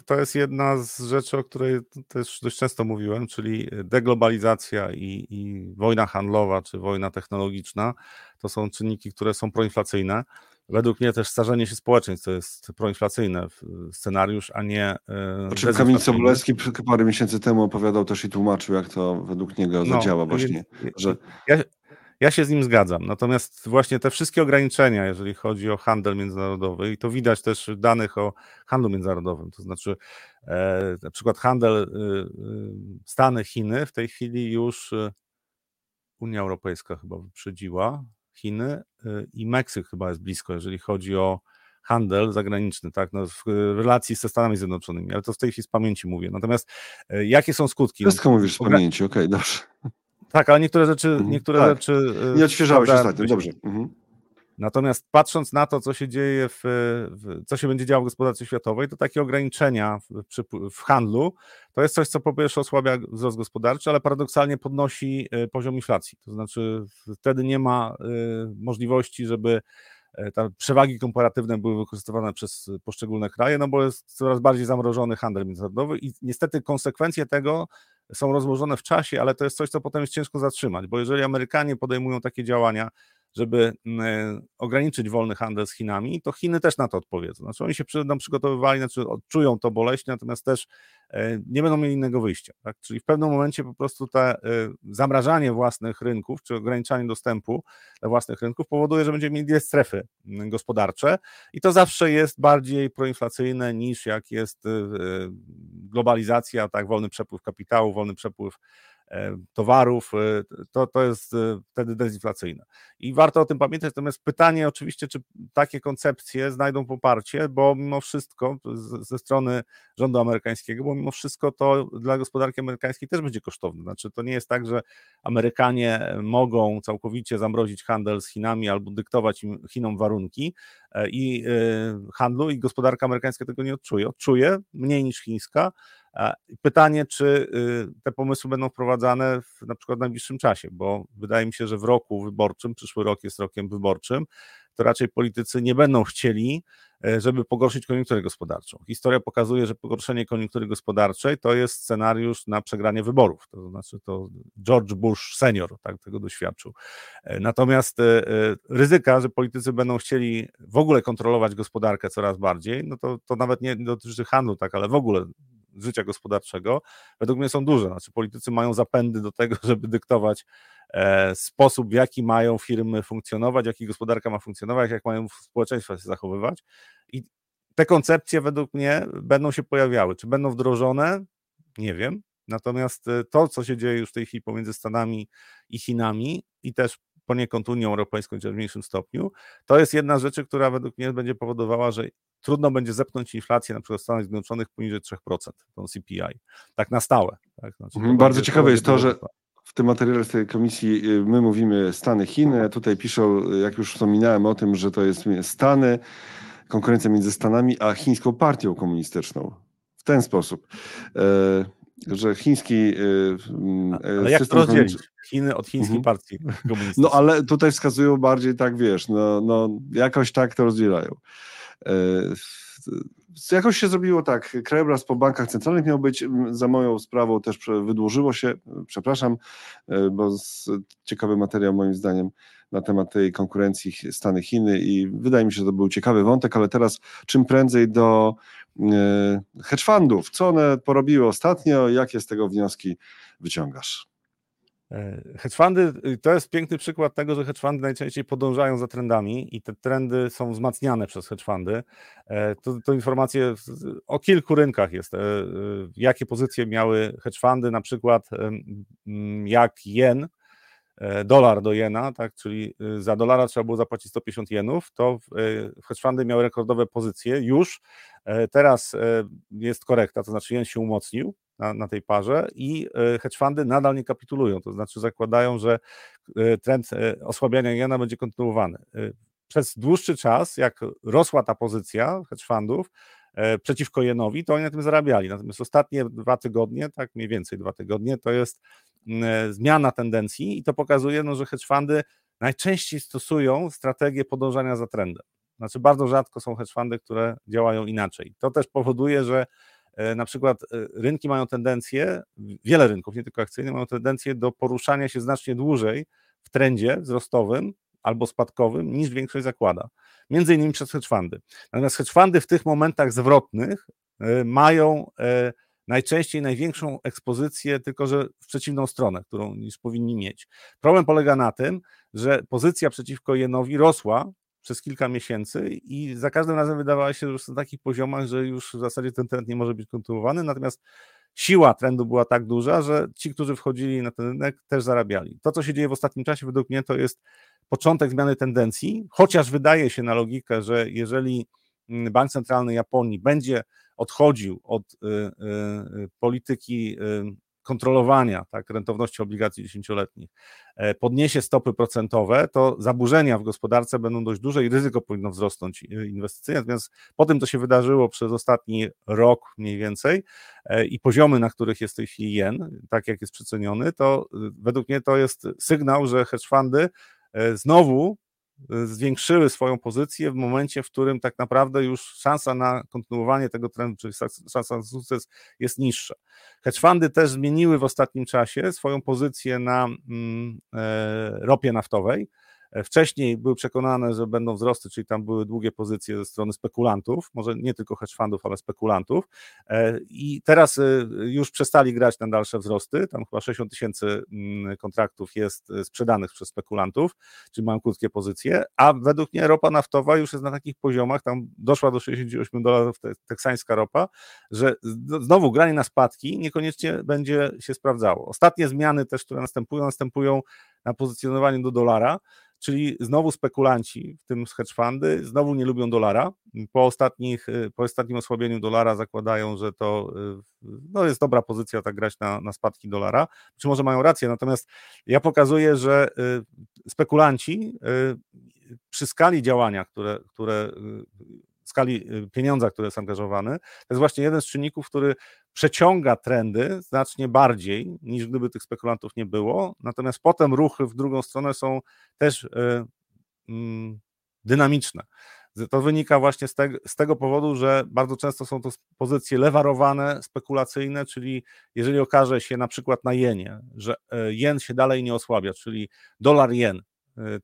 to jest jedna z rzeczy, o której też dość często mówiłem, czyli deglobalizacja i wojna handlowa czy wojna technologiczna to są czynniki, które są proinflacyjne. Według mnie też starzenie się społeczeństw to jest proinflacyjny scenariusz, a nie... Znaczy Kamil Sobolewski parę miesięcy temu opowiadał też i tłumaczył, jak to według niego zadziała właśnie. Że... Ja się z nim zgadzam, natomiast właśnie te wszystkie ograniczenia, jeżeli chodzi o handel międzynarodowy, i to widać też w danych o handlu międzynarodowym, to znaczy na przykład handel Stany, Chiny, w tej chwili już Unia Europejska chyba wyprzedziła Chiny i Meksyk chyba jest blisko, jeżeli chodzi o handel zagraniczny, tak, no, w relacji ze Stanami Zjednoczonymi, ale to w tej chwili z pamięci mówię. Natomiast jakie są skutki? Wszystko mówisz z pamięci, okej, dobrze. Tak, ale niektóre rzeczy... Nie odświeżały się ostatnio, dobrze. Mhm. Natomiast patrząc na to, co się dzieje, co się będzie działo w gospodarce światowej, to takie ograniczenia w handlu to jest coś, co po pierwsze osłabia wzrost gospodarczy, ale paradoksalnie podnosi poziom inflacji. To znaczy wtedy nie ma możliwości, żeby te przewagi komparatywne były wykorzystywane przez poszczególne kraje, no bo jest coraz bardziej zamrożony handel międzynarodowy i niestety konsekwencje tego są rozłożone w czasie, ale to jest coś, co potem jest ciężko zatrzymać, bo jeżeli Amerykanie podejmują takie działania, żeby ograniczyć wolny handel z Chinami, to Chiny też na to odpowiedzą. Znaczy oni się będą przygotowywali, znaczy odczują to boleśnie, natomiast też nie będą mieli innego wyjścia. Tak? Czyli w pewnym momencie po prostu to zamrażanie własnych rynków, czy ograniczanie dostępu do własnych rynków powoduje, że będziemy mieli dwie strefy gospodarcze i to zawsze jest bardziej proinflacyjne niż jak jest globalizacja, tak, wolny przepływ kapitału, wolny przepływ towarów, to jest wtedy dezinflacyjne. I warto o tym pamiętać, natomiast pytanie oczywiście, czy takie koncepcje znajdą poparcie, bo mimo wszystko ze strony rządu amerykańskiego, bo mimo wszystko to dla gospodarki amerykańskiej też będzie kosztowne. Znaczy to nie jest tak, że Amerykanie mogą całkowicie zamrozić handel z Chinami albo dyktować im, Chinom warunki i handlu i gospodarka amerykańska tego nie odczuje. Odczuje mniej niż chińska, Pytanie, czy te pomysły będą wprowadzane w na przykład najbliższym czasie, bo wydaje mi się, że w roku wyborczym, przyszły rok jest rokiem wyborczym, to raczej politycy nie będą chcieli, żeby pogorszyć koniunkturę gospodarczą. Historia pokazuje, że pogorszenie koniunktury gospodarczej to jest scenariusz na przegranie wyborów. To znaczy to George Bush senior tak tego doświadczył. Natomiast ryzyka, że politycy będą chcieli w ogóle kontrolować gospodarkę coraz bardziej, no to nawet nie dotyczy handlu, tak, ale w ogóle życia gospodarczego, według mnie są duże. Znaczy politycy mają zapędy do tego, żeby dyktować sposób, w jaki mają firmy funkcjonować, jak gospodarka ma funkcjonować, jak mają społeczeństwa się zachowywać. I te koncepcje według mnie będą się pojawiały. Czy będą wdrożone? Nie wiem. Natomiast to, co się dzieje już w tej chwili pomiędzy Stanami i Chinami i też poniekąd Unią Europejską w mniejszym stopniu, to jest jedna z rzeczy, która według mnie będzie powodowała, że trudno będzie zepchnąć inflację na przykład w Stanach Zjednoczonych poniżej 3%, tą CPI, tak na stałe. Tak? Znaczy, bardzo ciekawe jest to, że w tym materiale z tej komisji my mówimy Stany, Chiny, tutaj piszą, jak już wspominałem o tym, że to jest Stany, konkurencja między Stanami a Chińską Partią Komunistyczną. W ten sposób, że chiński... Ale jak to rozdzielić? Chiny od chińskiej partii komunistycznej. No ale tutaj wskazują bardziej tak, wiesz, jakoś tak to rozdzielają. Jakoś się zrobiło tak, krajobraz po bankach centralnych miał być, za moją sprawą też wydłużyło się, przepraszam, bo ciekawy materiał moim zdaniem na temat tej konkurencji Stany-Chiny i wydaje mi się, że to był ciekawy wątek, ale teraz czym prędzej do hedge fundów, co one porobiły ostatnio, jakie z tego wnioski wyciągasz? Hedge fundy to jest piękny przykład tego, że hedge fundy najczęściej podążają za trendami i te trendy są wzmacniane przez hedge fundy. To informacje o kilku rynkach jest, jakie pozycje miały hedge fundy, na przykład jak jen, dolar do jena, tak, czyli za dolara trzeba było zapłacić 150 jenów, to hedge fundy miały rekordowe pozycje już, teraz jest korekta, to znaczy jen się umocnił na tej parze i hedge fundy nadal nie kapitulują, to znaczy zakładają, że trend osłabiania jena będzie kontynuowany. Przez dłuższy czas, jak rosła ta pozycja hedge fundów przeciwko jenowi, to oni na tym zarabiali, natomiast ostatnie 2 tygodnie, tak mniej więcej 2 tygodnie, to jest zmiana tendencji i to pokazuje, że hedge fundy najczęściej stosują strategię podążania za trendem. Znaczy bardzo rzadko są hedge fundy, które działają inaczej. To też powoduje, że na przykład rynki mają tendencję, wiele rynków, nie tylko akcyjne, mają tendencję do poruszania się znacznie dłużej w trendzie wzrostowym albo spadkowym niż większość zakłada. Między innymi przez hedge fundy. Natomiast hedge fundy w tych momentach zwrotnych mają najczęściej największą ekspozycję, tylko że w przeciwną stronę, którą niż powinni mieć. Problem polega na tym, że pozycja przeciwko jenowi rosła przez kilka miesięcy i za każdym razem wydawało się, że już na takich poziomach, że już w zasadzie ten trend nie może być kontynuowany, natomiast siła trendu była tak duża, że ci, którzy wchodzili na ten rynek, też zarabiali. To, co się dzieje w ostatnim czasie, według mnie to jest początek zmiany tendencji, chociaż wydaje się na logikę, że jeżeli Bank Centralny Japonii będzie odchodził od polityki kontrolowania rentowności obligacji 10-letnich, podniesie stopy procentowe, to zaburzenia w gospodarce będą dość duże i ryzyko powinno wzrosnąć inwestycyjnie. Natomiast po tym, co się wydarzyło przez ostatni rok mniej więcej i poziomy, na których jest w tej chwili jen, tak jak jest przeceniony, to według mnie to jest sygnał, że hedge fundy znowu zwiększyły swoją pozycję w momencie, w którym tak naprawdę już szansa na kontynuowanie tego trendu, czyli szansa na sukces jest niższa. Hedge fundy też zmieniły w ostatnim czasie swoją pozycję na ropie naftowej. Wcześniej były przekonane, że będą wzrosty, czyli tam były długie pozycje ze strony spekulantów, może nie tylko hedge fundów, ale spekulantów i teraz już przestali grać na dalsze wzrosty, tam chyba 60 000 kontraktów jest sprzedanych przez spekulantów, czyli mają krótkie pozycje, a według mnie ropa naftowa już jest na takich poziomach, tam doszła do $68, teksańska ropa, że znowu granie na spadki niekoniecznie będzie się sprawdzało. Ostatnie zmiany też, które następują na pozycjonowaniu do dolara, czyli znowu spekulanci, w tym hedge fundy, znowu nie lubią dolara. Po ostatnim osłabieniu dolara zakładają, że to jest dobra pozycja tak grać na spadki dolara. Czy może mają rację, natomiast ja pokazuję, że spekulanci przy skali działania, które skali pieniądza, które jest angażowane, to jest właśnie jeden z czynników, który przeciąga trendy znacznie bardziej niż gdyby tych spekulantów nie było, natomiast potem ruchy w drugą stronę są też dynamiczne. To wynika właśnie z tego powodu, że bardzo często są to pozycje lewarowane, spekulacyjne, czyli jeżeli okaże się na przykład na jenie, że jen się dalej nie osłabia, czyli dolar-jen,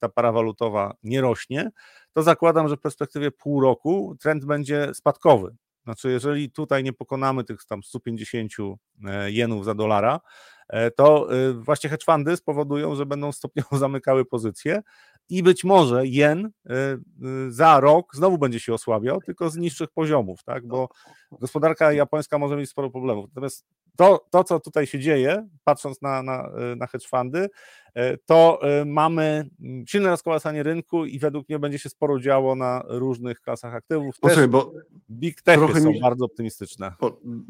ta para walutowa nie rośnie, to zakładam, że w perspektywie pół roku trend będzie spadkowy. Znaczy, jeżeli tutaj nie pokonamy tych tam 150 jenów za dolara, to właśnie hedge fundy spowodują, że będą stopniowo zamykały pozycje i być może jen za rok znowu będzie się osłabiał, tylko z niższych poziomów, tak? Bo gospodarka japońska może mieć sporo problemów. Natomiast to co tutaj się dzieje, patrząc na hedge fundy, to mamy silne rozkołasanie rynku i według mnie będzie się sporo działo na różnych klasach aktywów. Posłuchaj, bo big techy są bardzo optymistyczne.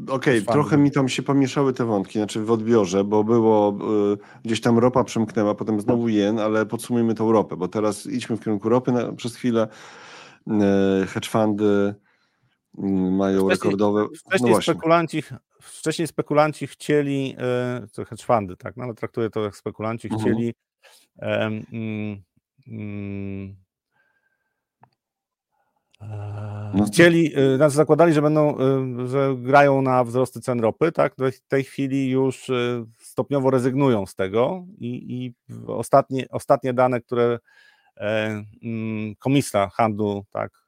Okej, trochę mi tam się pomieszały te wątki, znaczy w odbiorze, bo było gdzieś tam ropa przemknęła, potem znowu jen, ale podsumujmy tą ropę, bo teraz idźmy w kierunku ropy przez chwilę. Hedge fundy mają rekordowe... Wcześniej spekulanci chcieli, to hedge fundy, tak, no ale traktuję to jak spekulanci, chcieli zakładali, że grają na wzrosty cen ropy, tak? W tej chwili już stopniowo rezygnują z tego i ostatnie dane, które Komisja Handlu, tak,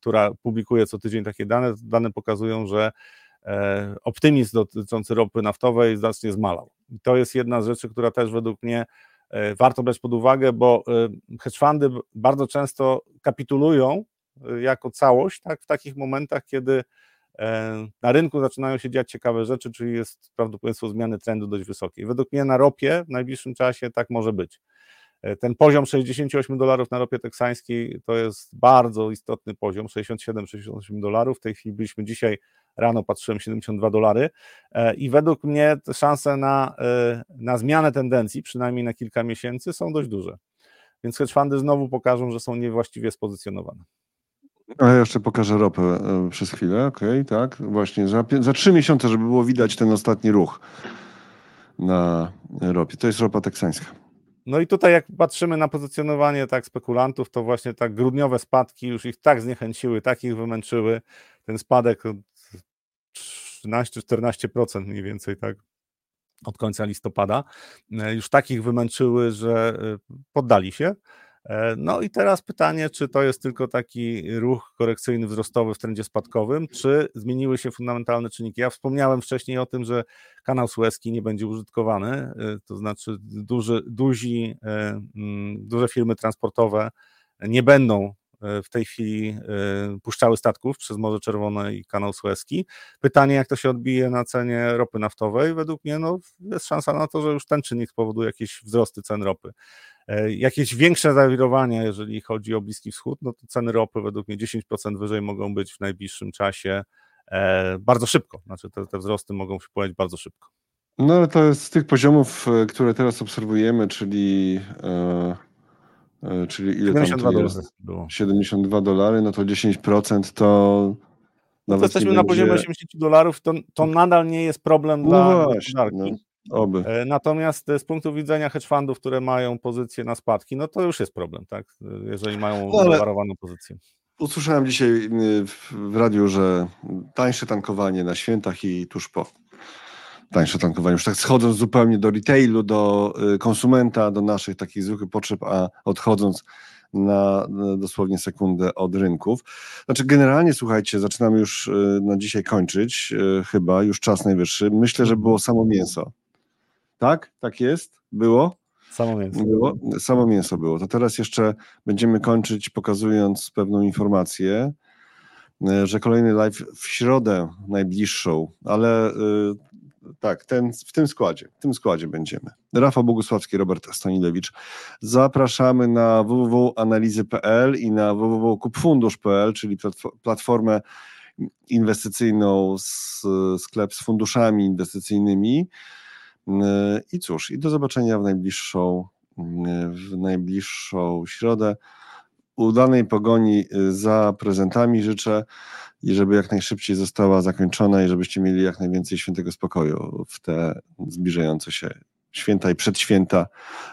która publikuje co tydzień takie dane pokazują, że optymizm dotyczący ropy naftowej znacznie zmalał. I to jest jedna z rzeczy, która też według mnie warto brać pod uwagę, bo hedge fundy bardzo często kapitulują jako całość, tak, w takich momentach, kiedy na rynku zaczynają się dziać ciekawe rzeczy, czyli jest prawdopodobieństwo zmiany trendu dość wysokie. I według mnie na ropie w najbliższym czasie tak może być. Ten poziom $68 na ropie teksańskiej to jest bardzo istotny poziom, $67-68. W tej chwili byliśmy dzisiaj, rano patrzyłem, $72 i według mnie te szanse na zmianę tendencji, przynajmniej na kilka miesięcy, są dość duże. Więc hedge fundy znowu pokażą, że są niewłaściwie spozycjonowane. A ja jeszcze pokażę ropę przez chwilę, okej, tak, właśnie za 3 miesiące, żeby było widać ten ostatni ruch na ropie. To jest ropa teksańska. No i tutaj jak patrzymy na pozycjonowanie tak spekulantów, to właśnie tak grudniowe spadki już ich tak zniechęciły, tak ich wymęczyły. Ten spadek 13-14% mniej więcej tak od końca listopada już tak ich wymęczyły, że poddali się. No i teraz pytanie, czy to jest tylko taki ruch korekcyjny wzrostowy w trendzie spadkowym, czy zmieniły się fundamentalne czynniki. Ja wspomniałem wcześniej o tym, że kanał Sueski nie będzie użytkowany, to znaczy duże firmy transportowe nie będą w tej chwili puszczały statków przez Morze Czerwone i kanał Sueski. Pytanie, jak to się odbije na cenie ropy naftowej. Według mnie jest szansa na to, że już ten czynnik spowoduje jakieś wzrosty cen ropy. Jakieś większe zawirowania, jeżeli chodzi o Bliski Wschód, no to ceny ropy według mnie 10% wyżej mogą być w najbliższym czasie bardzo szybko. Znaczy te wzrosty mogą się pojawić bardzo szybko. No ale to jest z tych poziomów, które teraz obserwujemy, czyli ile $72, no to 10% to... No to jesteśmy na poziomie $80, to nadal nie jest problem dla gospodarki. Oby. Natomiast z punktu widzenia hedge fundów, które mają pozycję na spadki, no to już jest problem, tak? Jeżeli mają wywarowaną pozycję. Usłyszałem dzisiaj w radiu, że tańsze tankowanie na świętach i tuż po. Tańsze tankowanie, już tak schodząc zupełnie do retailu, do konsumenta, do naszych takich zwykłych potrzeb, a odchodząc na dosłownie sekundę od rynków. Znaczy generalnie, słuchajcie, zaczynamy już na dzisiaj kończyć, chyba, już czas najwyższy. Myślę, że było samo mięso. Tak? Tak jest? Było? Samo mięso było. To teraz jeszcze będziemy kończyć, pokazując pewną informację, że kolejny live w środę najbliższą, ale tak, w tym składzie będziemy. Rafał Bogusławski, Robert Stanilewicz. Zapraszamy na www.analizy.pl i na www.kupfundusz.pl, czyli platformę inwestycyjną, sklep z funduszami inwestycyjnymi. I cóż, i do zobaczenia w najbliższą środę. udanej pogoni za prezentami życzę i żeby jak najszybciej została zakończona i żebyście mieli jak najwięcej świętego spokoju w te zbliżające się święta i przedświęta.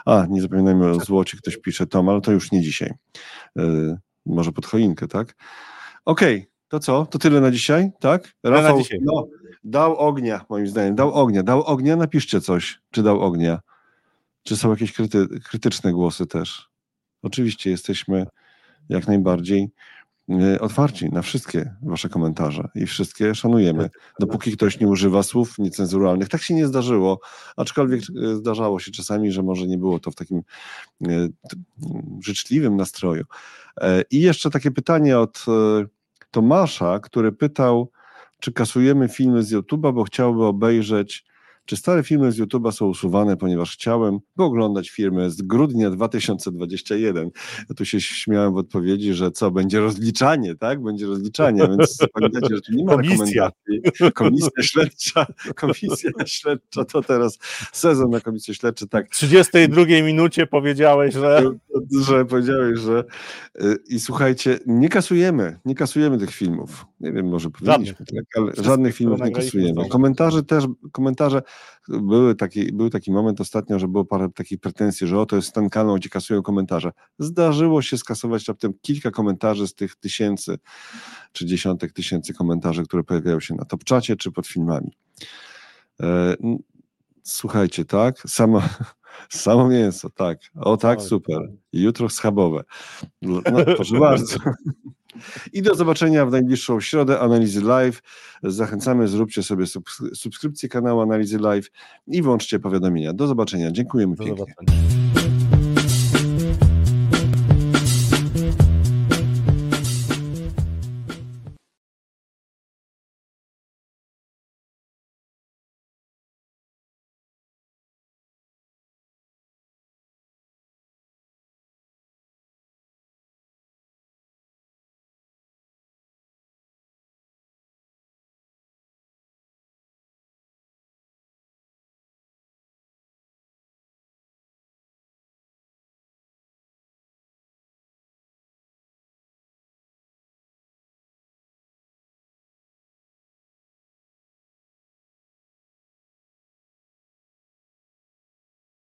A, nie zapominajmy o złocie, ktoś pisze Tom, ale to już nie dzisiaj. Może pod choinkę, tak? Okej, to co? To tyle na dzisiaj, tak? Rafał, no, dał ognia, moim zdaniem. Dał ognia, napiszcie coś, czy dał ognia. Czy są jakieś krytyczne głosy też? Oczywiście jesteśmy jak najbardziej otwarci na wszystkie wasze komentarze i wszystkie szanujemy, dopóki ktoś nie używa słów niecenzuralnych. Tak się nie zdarzyło, aczkolwiek zdarzało się czasami, że może nie było to w takim życzliwym nastroju. I jeszcze takie pytanie od Tomasza, który pytał, czy kasujemy filmy z YouTube'a, bo chciałby obejrzeć, czy stare filmy z YouTube'a są usuwane, ponieważ chciałem oglądać filmy z grudnia 2021. Ja tu się śmiałem w odpowiedzi, że co, będzie rozliczanie, tak? Będzie rozliczanie, więc pamiętajcie, że tu nie ma rekomendacji. Komisja śledcza, to teraz sezon na komisję śledczą, tak. W 32 minucie powiedziałeś, że i słuchajcie, nie kasujemy tych filmów. Nie wiem, może powinniśmy, tak, ale żadnych filmów nie kasujemy. Komentarze był taki moment ostatnio, że było parę takich pretensji, że to jest ten kanał, gdzie kasują komentarze. Zdarzyło się skasować raptem kilka komentarzy z tych tysięcy czy dziesiątek tysięcy komentarzy, które pojawiają się na TopChacie czy pod filmami. Słuchajcie, tak? Samo mięso, tak. O tak, super. Jutro schabowe. No, proszę bardzo. I do zobaczenia w najbliższą środę Analizy Live. Zachęcamy, zróbcie sobie subskrypcję kanału Analizy Live i włączcie powiadomienia. Do zobaczenia. Dziękujemy pięknie. Zobaczenia.